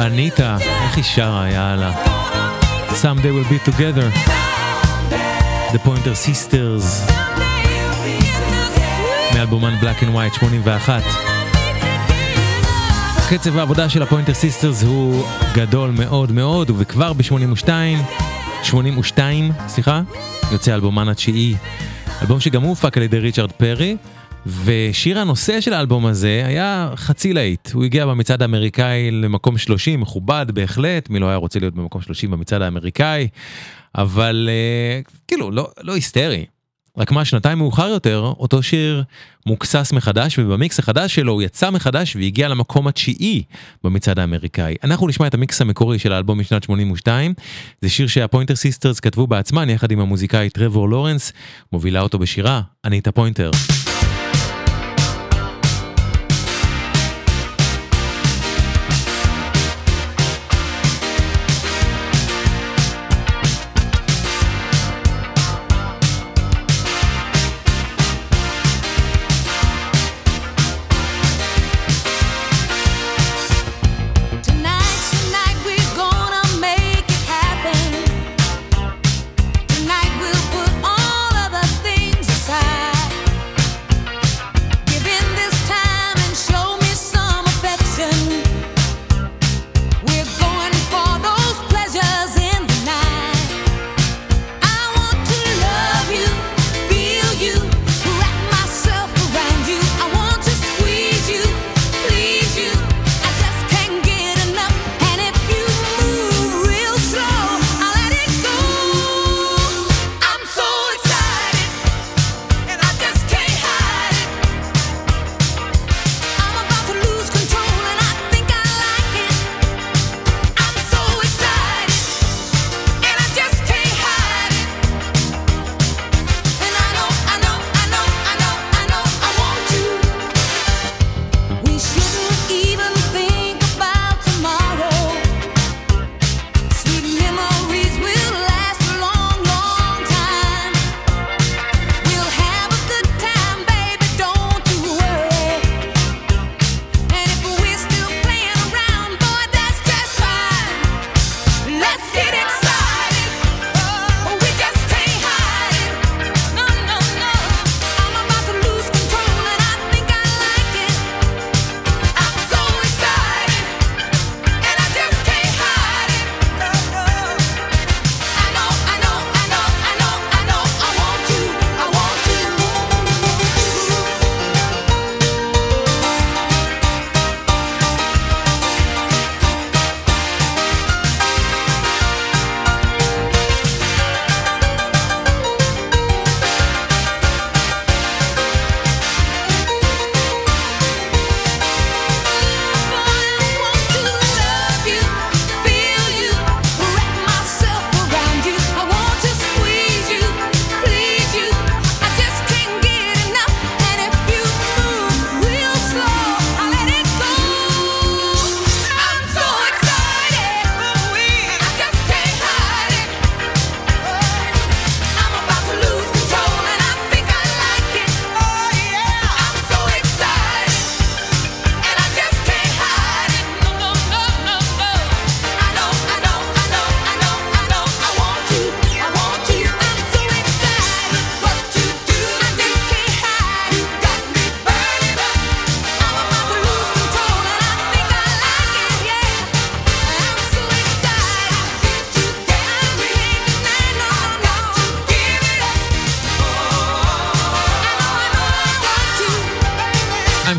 אניטה, איך היא שרה, יאללה. Someday we'll be together. The Pointer Sisters. מאלבומן Black and White 81. קצב העבודה של הפוינטר סיסטרס הוא גדול מאוד מאוד, וכבר ב-82, יוצא אלבומן התשיעי. אלבום שגם הוא הופק על ידי ריצ'רד פרי, ושיר הנושא של האלבום הזה היה חצי להיט. הוא הגיע במצעד האמריקאי למקום 30, מכובד בהחלט, מי לא היה רוצה להיות במקום 30 במצעד האמריקאי, אבל כאילו לא היסטרי. רק מה, שנתיים מאוחר יותר, אותו שיר מוקסס מחדש, ובמיקס החדש שלו הוא יצא מחדש והגיע למקום התשיעי במצעד האמריקאי. אנחנו נשמע את המיקס המקורי של האלבום משנת 82, זה שיר שהפוינטר סיסטרס כתבו בעצמן יחד עם המוזיקאי טרוור לורנס, מובילה אותו בשירה, אניטה פוינטר.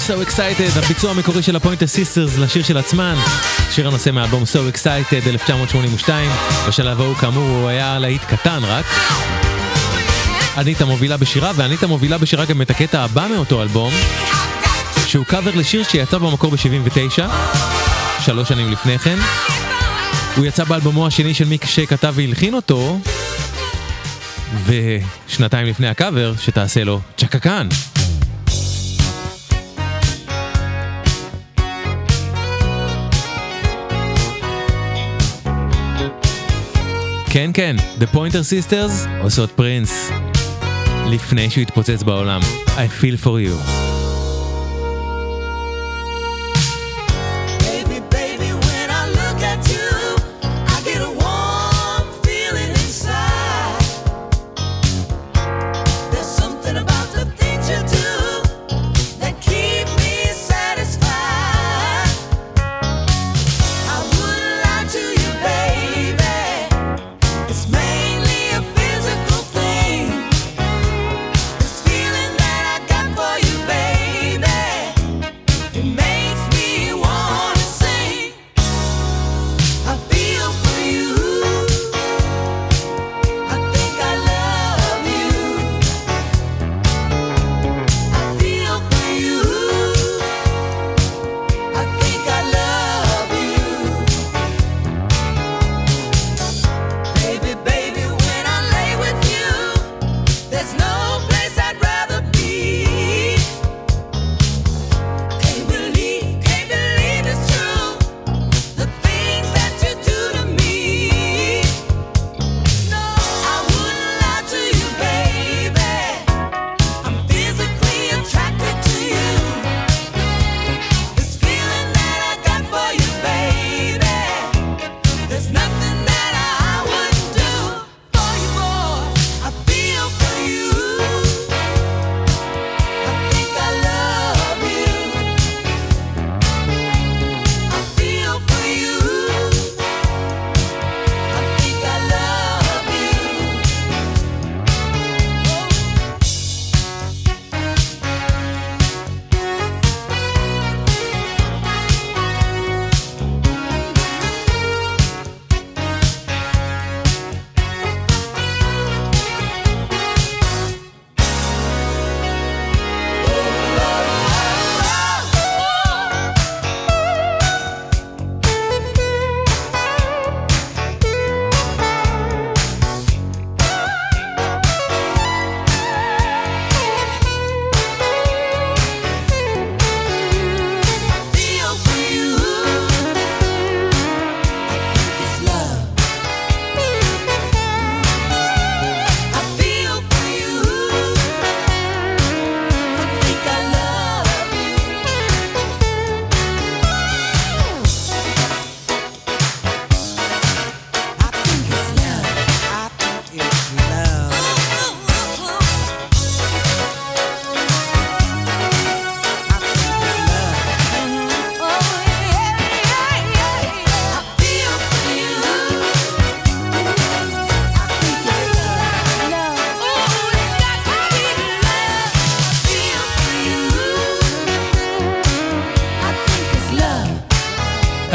So Excited, הביצוע המקורי של הפוינטר סיסטרס לשיר של עצמן, שיר הנושא מהאלבום So Excited 1982. בשלב ההוא כאמור הוא היה להיט קטן רק. אניטה מובילה בשירה, ואניטה מובילה בשירה גם את הקטע הבא מאותו אלבום, שהוא קאבר לשיר שיצא במקור ב-79, 3 שנים לפני כן. הוא יצא באלבומו השני של מי שכתב והלחין אותו, ו2 שנתיים לפני הקאבר שתעשה לו צ'קקן. כן, כן, The Pointer Sisters עושות פרינס לפני שהוא יתפוצץ בעולם. I feel for you.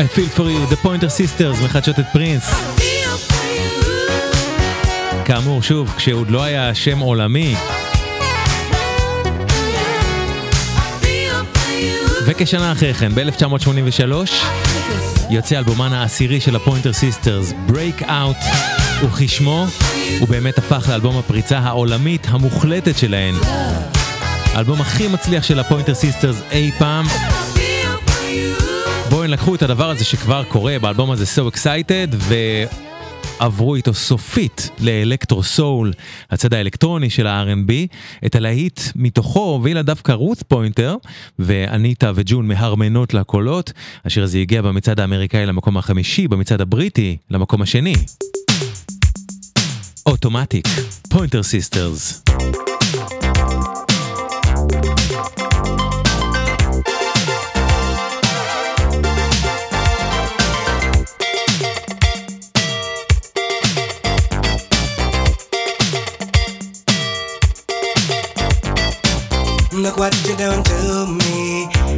I feel for you, The Pointer Sisters, מחדשות את פרינס. כאמור, שוב, כשעוד לא היה שם עולמי. וכשנה אחרי כן, ב-1983, יוצא אלבומן העשירי של הפוינטר סיסטרס, Break Out, וכשמו, הוא באמת הפך לאלבום הפריצה העולמית המוחלטת שלהן. האלבום הכי מצליח של הפוינטר סיסטרס אי פעם. בואו נלקחו את הדבר הזה שכבר קורה באלבום הזה So Excited ועברו איתו סופית לאלקטרו סול, הצד האלקטרוני של ה-R&B. את הלהיט מתוכו הובילה דווקא רות פוינטר ואניטה וג'ון מהרמנות לקולות. השיר הזה הגיע במצד האמריקאי למקום החמישי, במצד הבריטי למקום השני. אוטומטיק, פוינטר סיסטרס. Look what you done to me.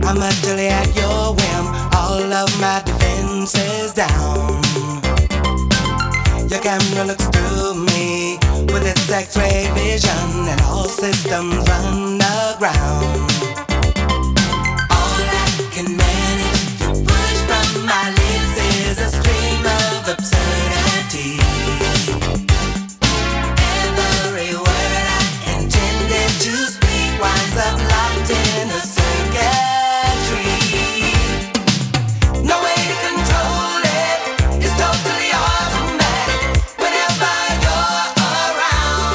I'm utterly at your whim, all of my defenses down. Your camera looks through me with its X-ray vision, and all systems run aground. All I can manage to push from my lips is a stream of absurdity. Every word I intended to speak winds up locked in a circuitry. No way to control it, it's totally automatic whenever you're around.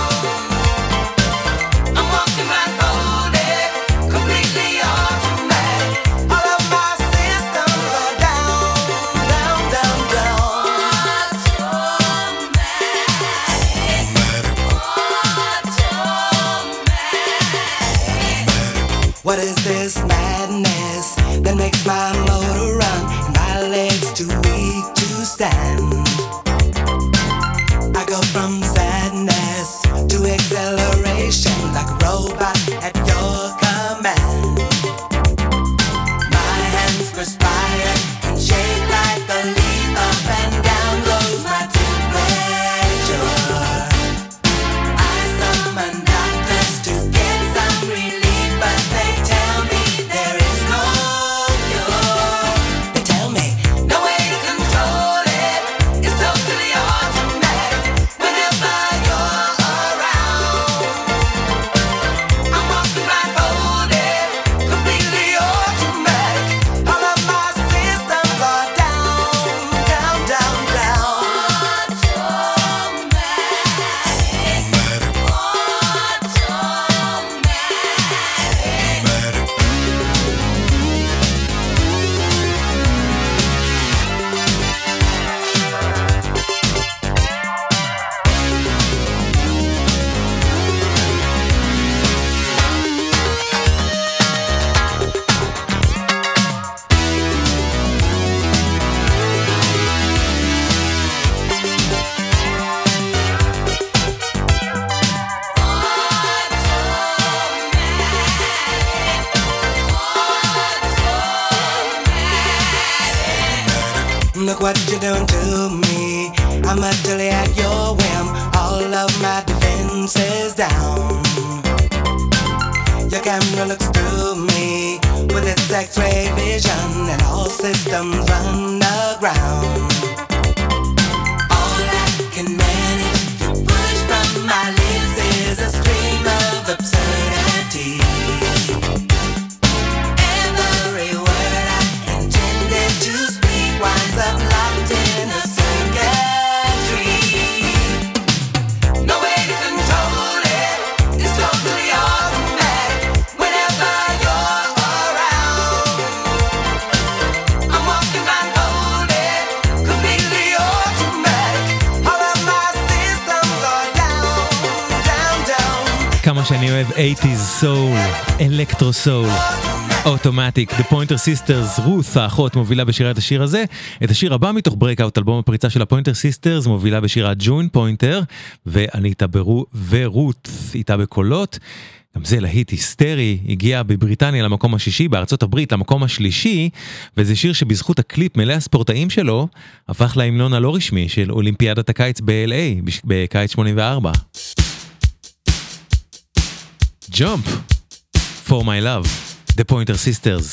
I'm walking blindfolded, completely automatic. All of my systems are down, down, down, down. Automatic. What is this madness that makes my motor run and my legs too weak to stand? I go from sadness to exhilaration like a robot at your command. My hands perspire and shake like the leaf up and down blows my temperature. I summon doctors to get some relief, but they tell me there is no cure. They tell me no way to control it, it's totally automatic whenever you're around. I'm walking blindfolded, completely automatic. All of my systems are down, down, down, down. Look what you done to me. I'm utterly at your whim, all of my defenses down. Your camera looks through me with its X-ray vision, and all systems run aground. All I can manage to push from my lips is a stream of absurdity. Every word I intended to speak winds up locked in a circuitry. No way to control it, it's totally automatic whenever you're around. I'm walking blindfolded, completely automatic. All of my systems are down, down, down. כמה שאני אוהב 80's soul, electro soul. אוטומטיק, The Pointer Sisters, רות, האחות, מובילה בשירת השיר הזה. את השיר הבא מתוך ברייק-אוט, אלבום הפריצה של הפוינטר סיסטרס, מובילה בשירת ג'ון פוינטר, ואניטה ורות איתה בקולות. גם זה להיט היסטרי, הגיע בבריטניה למקום השישי, בארצות הברית למקום השלישי, וזה שיר שבזכות הקליפ מלא הספורטאים שלו, הפך להמנון הלא רשמי של אולימפיאדת הקיץ ב-LA, בקיץ 84. Jump for my love. The Pointer Sisters.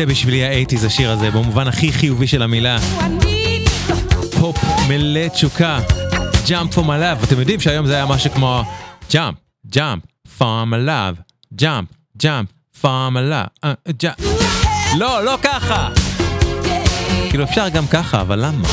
זה בשבילי ה-80s השיר הזה, במובן הכי חיובי של המילה. פופ מלא תשוקה. Jump for my love. אתם יודעים שהיום זה היה משהו כמו Jump, jump for my love. Jump, jump for my love. Jump. לא, לא ככה. כאילו אפשר גם ככה, אבל למה?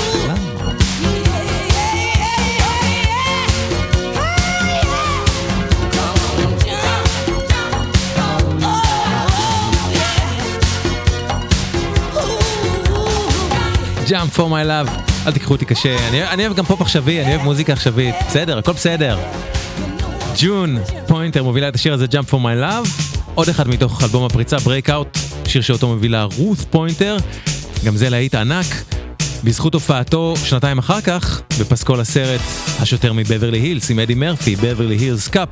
Jump for my love, אל תיקחו אותי קשה, אני אוהב גם פופ עכשווי, אני אוהב מוזיקה עכשווית, בסדר, הכל בסדר. ג'ון פוינטר מובילה את השיר הזה, Jump for my love, עוד אחד מתוך אלבום הפריצה, Breakout, שיר שאותו מובילה רות פוינטר, גם זה להיט ענק, בזכות הופעתו שנתיים אחר כך, בפסקול הסרט השוטר מבברלי הילס עם אדי מרפי, בברלי הילס קאפ,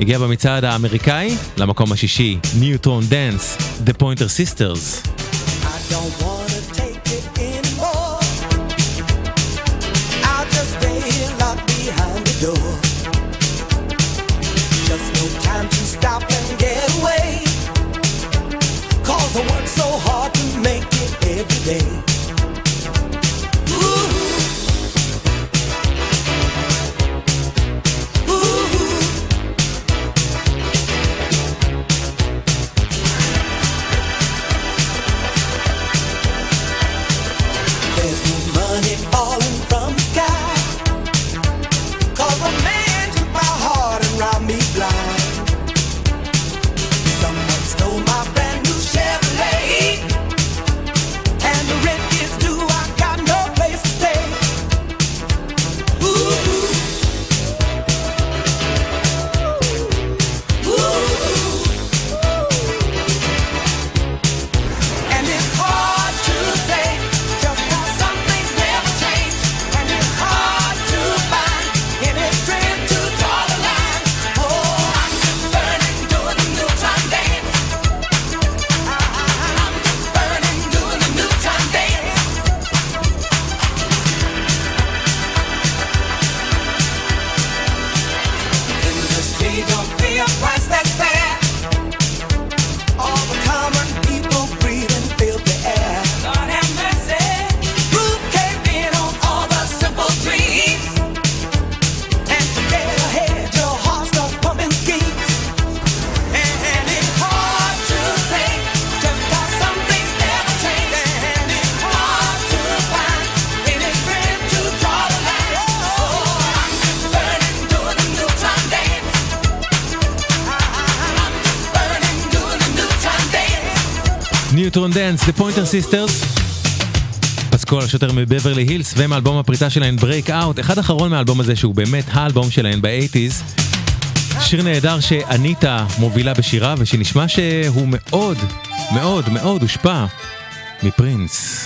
הגיע במצעד האמריקאי, למקום השישי, ניוטרון דנס, The Pointer Sisters. I don't want I work so hard to make it every day. Ooh. Ooh. There's no money falling from the sky, 'cause a man took my heart and robbed me blind. Someone stole my brand new Chevy. Neutron Dance, The Pointer Sisters, פסקול השוטר מבברלי הילס, ומאלבום הפריצה שלהן Breakout, אחד אחרון מהאלבום הזה שהוא באמת האלבום שלהן ב-80s, שיר נהדר שאניטה מובילה בשירה ושנשמע שהוא מאוד מאוד מאוד הושפע מפרינס.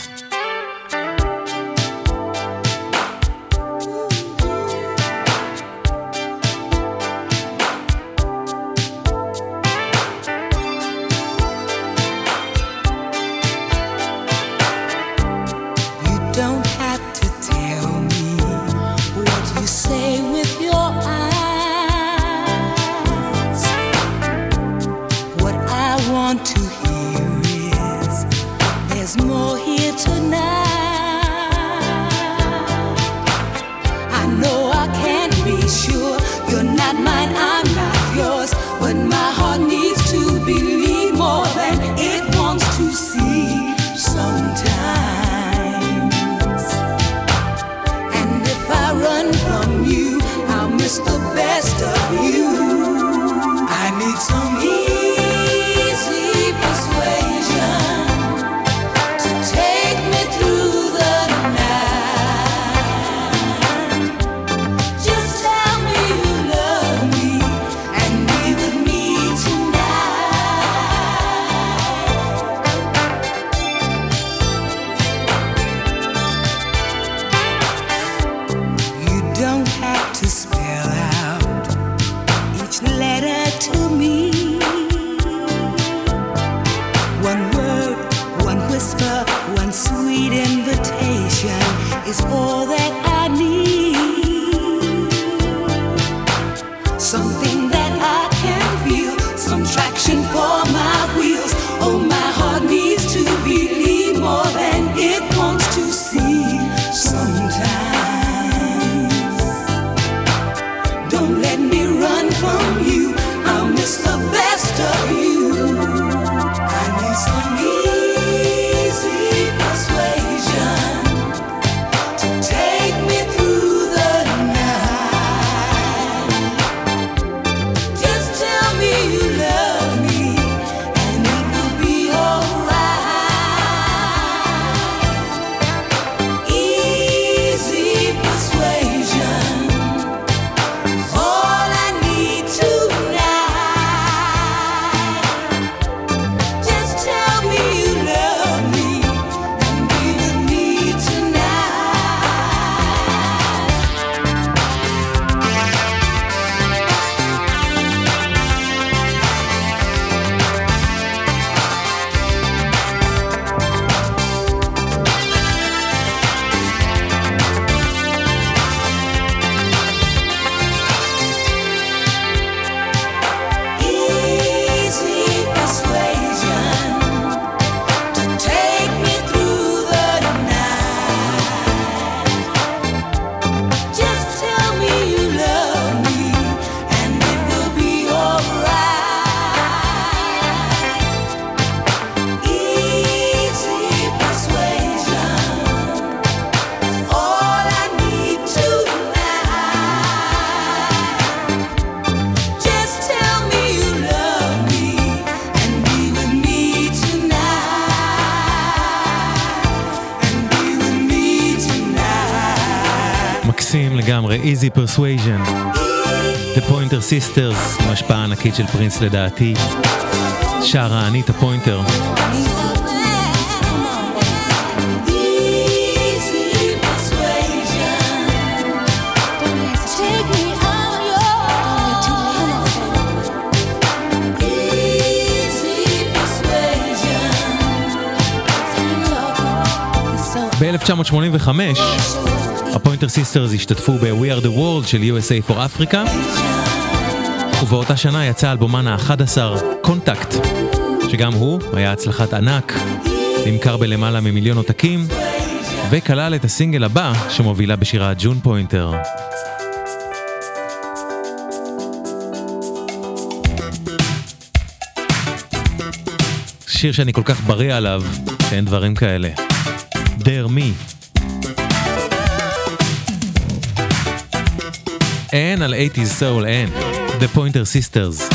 To be מקסים לגמרי, Easy Persuasion, The Pointer Sisters, משפעה ענקית של פרינס לדעתי, שרה אניטה פוינטר. ב-1985 הפוינטר סיסטרס השתתפו ב-We are the world של USA for Africa, ובאותה שנה יצא אלבומן ה-11 קונטקט, שגם הוא היה הצלחת ענק, נמכר בלמעלה ממיליון עותקים, וכלל את הסינגל הבא שמובילה בשירה ג'ון פוינטר. שיר שאני כל כך בריא עליו שאין דברים כאלה. Dare Me. אין על 80's Soul, אין. The Pointer Sisters.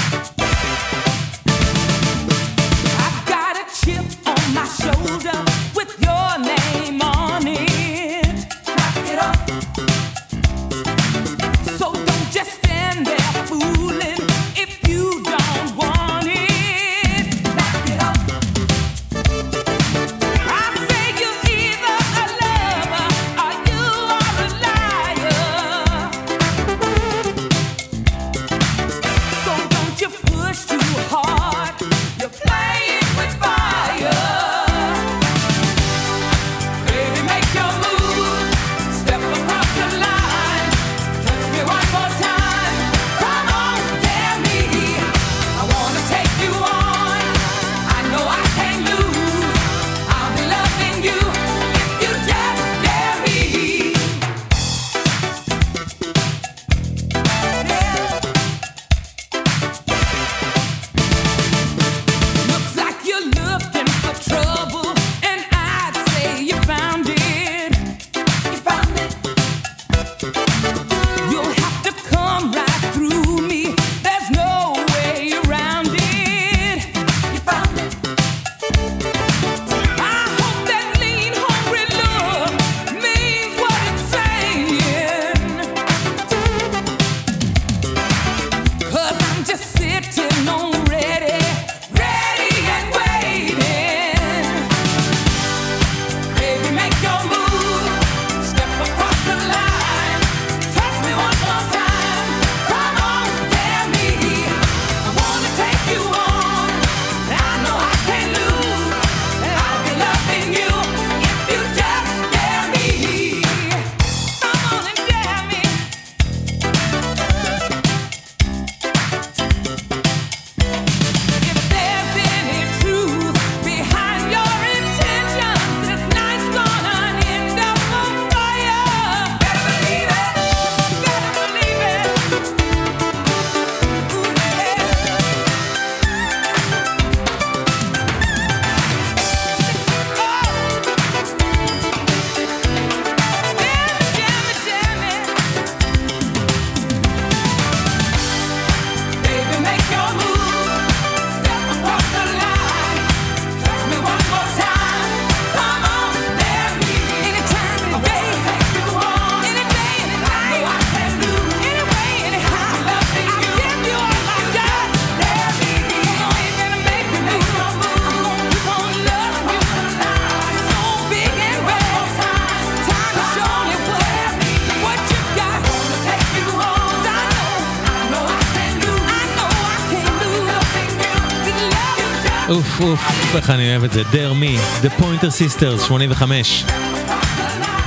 איך אני אוהב את זה, Dare Me, The Pointer Sisters, 85.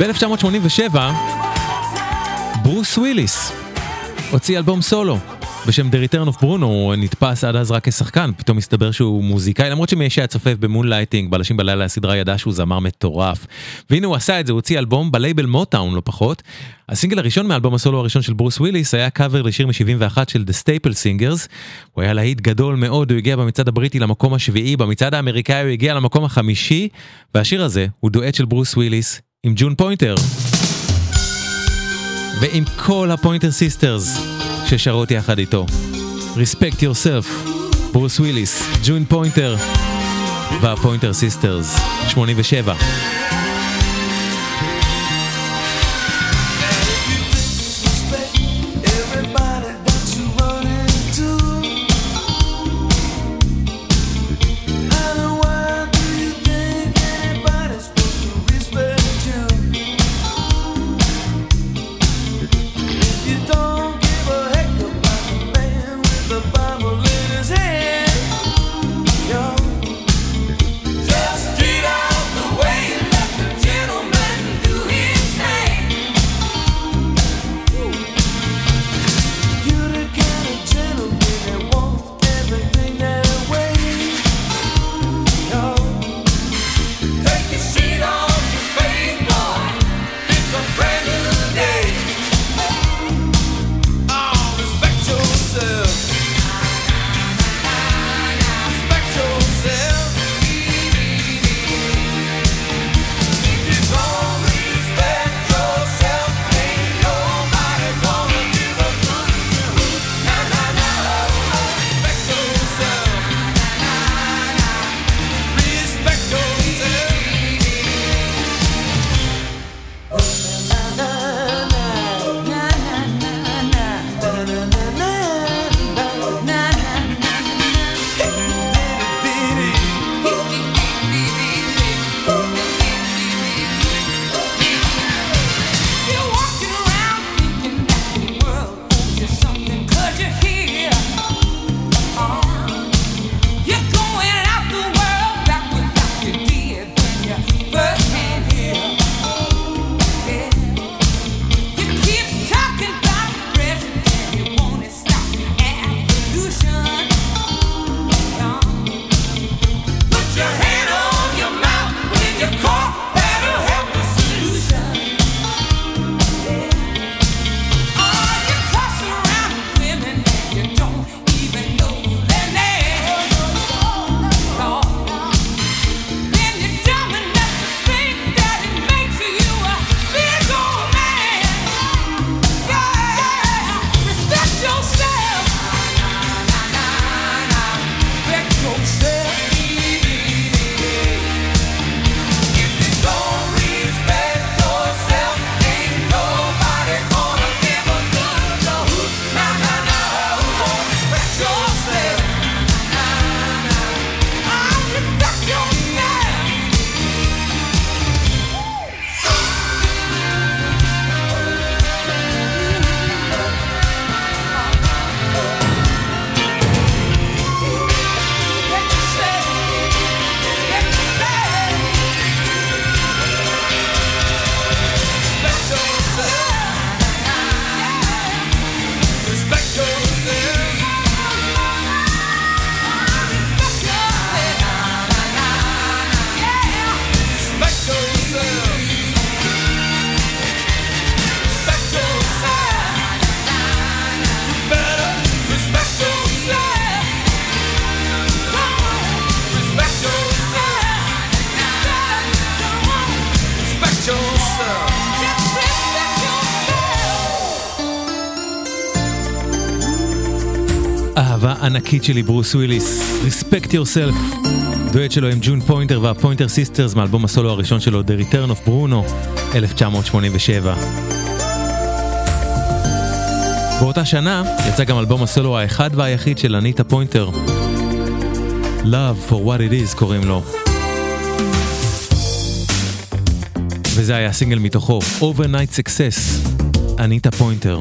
ב-1987 ברוס וויליס הוציא אלבום סולו בשם The Return of Bruno. הוא נתפס עד אז רק כשחקן, פתאום מסתבר שהוא מוזיקאי, למרות שמיישי הצופף במון לייטינג, בלשים בלילה הסדרה, ידע שהוא זמר מטורף, והנה הוא עשה את זה, הוא הוציא אלבום בלייבל מוטאון לא פחות. הסינגל הראשון מאלבום הסולו הראשון של ברוס וויליס היה קאבר לשיר מ-71 של The Staple Singers. הוא היה להיט גדול מאוד, הוא הגיע במצעד הבריטי למקום השביעי, במצעד האמריקאי הוא הגיע למקום החמישי, והשיר הזה הוא דואט של ברוס וויליס עם ג'ון פוינטר, ועם כל הפוינטר סיסטרס ששרות יחד איתו. Respect Yourself, ברוס וויליס, ג'ון פוינטר והפוינטר סיסטרס, 87. אהבה ענקית שלי, ברוס וויליס, Respect Yourself, דואט שלו עם ג'ון פוינטר והפוינטר סיסטרס מאלבום הסולו הראשון שלו, The Return of Bruno, 1987. באותה שנה יצא גם אלבום הסולו האחד והיחיד של אניטה פוינטר, Love for What It Is קוראים לו, וזה היה סינגל מתוכו, Overnight Success, אניטה פוינטר.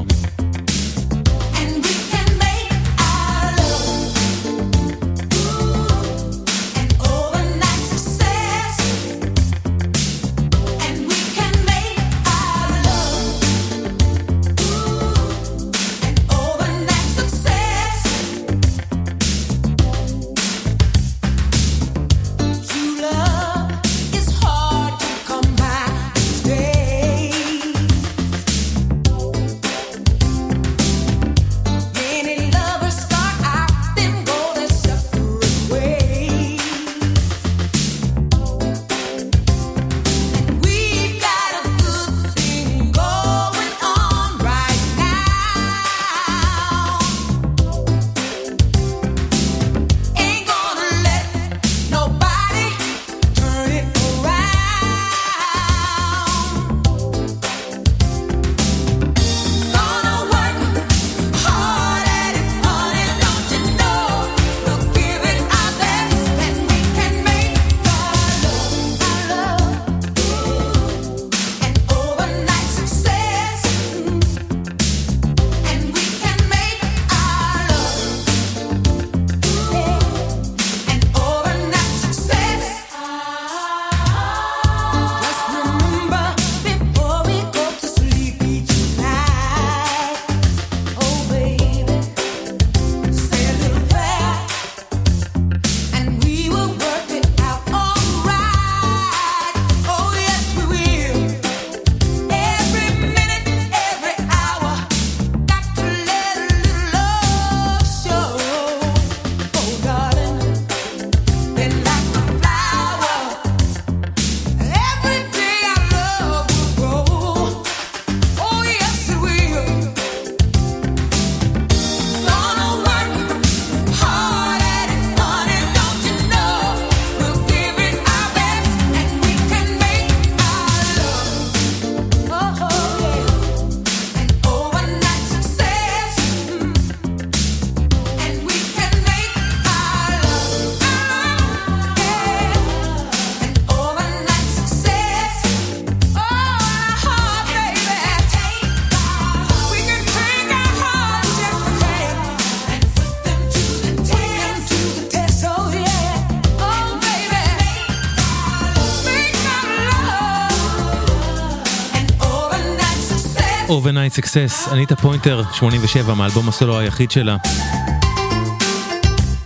Overnight Success, אניטה פוינטר, 87, מהאלבום הסולו היחיד שלה.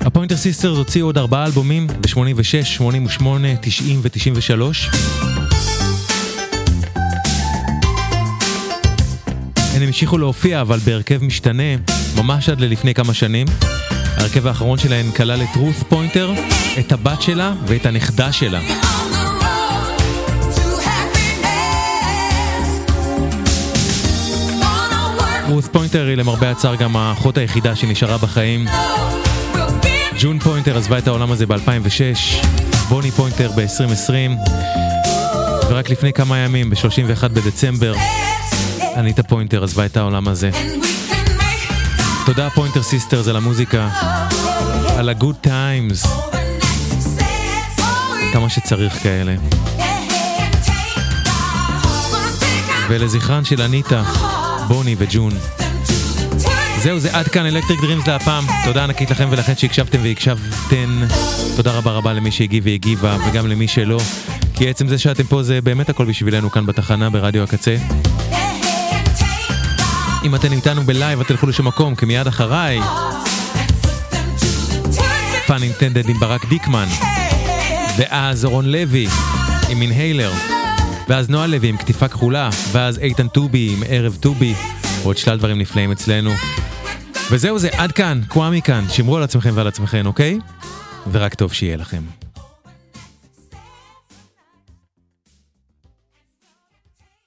הפוינטר סיסטרס הוציאו עוד 4 אלבומים ב-86, 88, 90 ו-93. הם המשיכו להופיע, אבל בהרכב משתנה, ממש עד ללפני כמה שנים. ההרכב האחרון שלהן כלל את רות פוינטר, את הבת שלה ואת הנכדה שלה. רות פוינטר היא למרבה הצער גם האחות היחידה שנשארה בחיים. ג'ון פוינטר עזבה את העולם הזה ב-2006, בוני פוינטר ב-2020, ורק לפני כמה ימים, ב-31 בדצמבר, אניטה פוינטר עזבה את העולם הזה. תודה פוינטר סיסטרס על המוזיקה, על הגוד טיימס, כמה שצריך כאלה. ולזכרן של אניטה, בוני וג'ון. זהו, זה עד כאן אלקטריק דרימס להפעם. תודה ענקית לכם ולכן שהקשבתם והקשבתן. תודה רבה רבה למי שהגיב והגיבה וגם למי שלא, כי עצם זה שאתם פה זה באמת הכל בשבילנו כאן בתחנה ברדיו הקצה. אם אתם איתנו בלייב ותלכו לשום מקום, כי מיד אחריי פן אינטנדד עם ברק דיקמן, ואז רון לוי עם אינהיילר, ואז נועה לוי עם כתיפה כחולה, ואז איתן טובי עם ערב טובי, ועוד שלל דברים נפלאים אצלנו. וזהו זה, עד כאן, קוואמי כאן, שמרו על עצמכם ועל עצמכם, אוקיי? ורק טוב שיהיה לכם.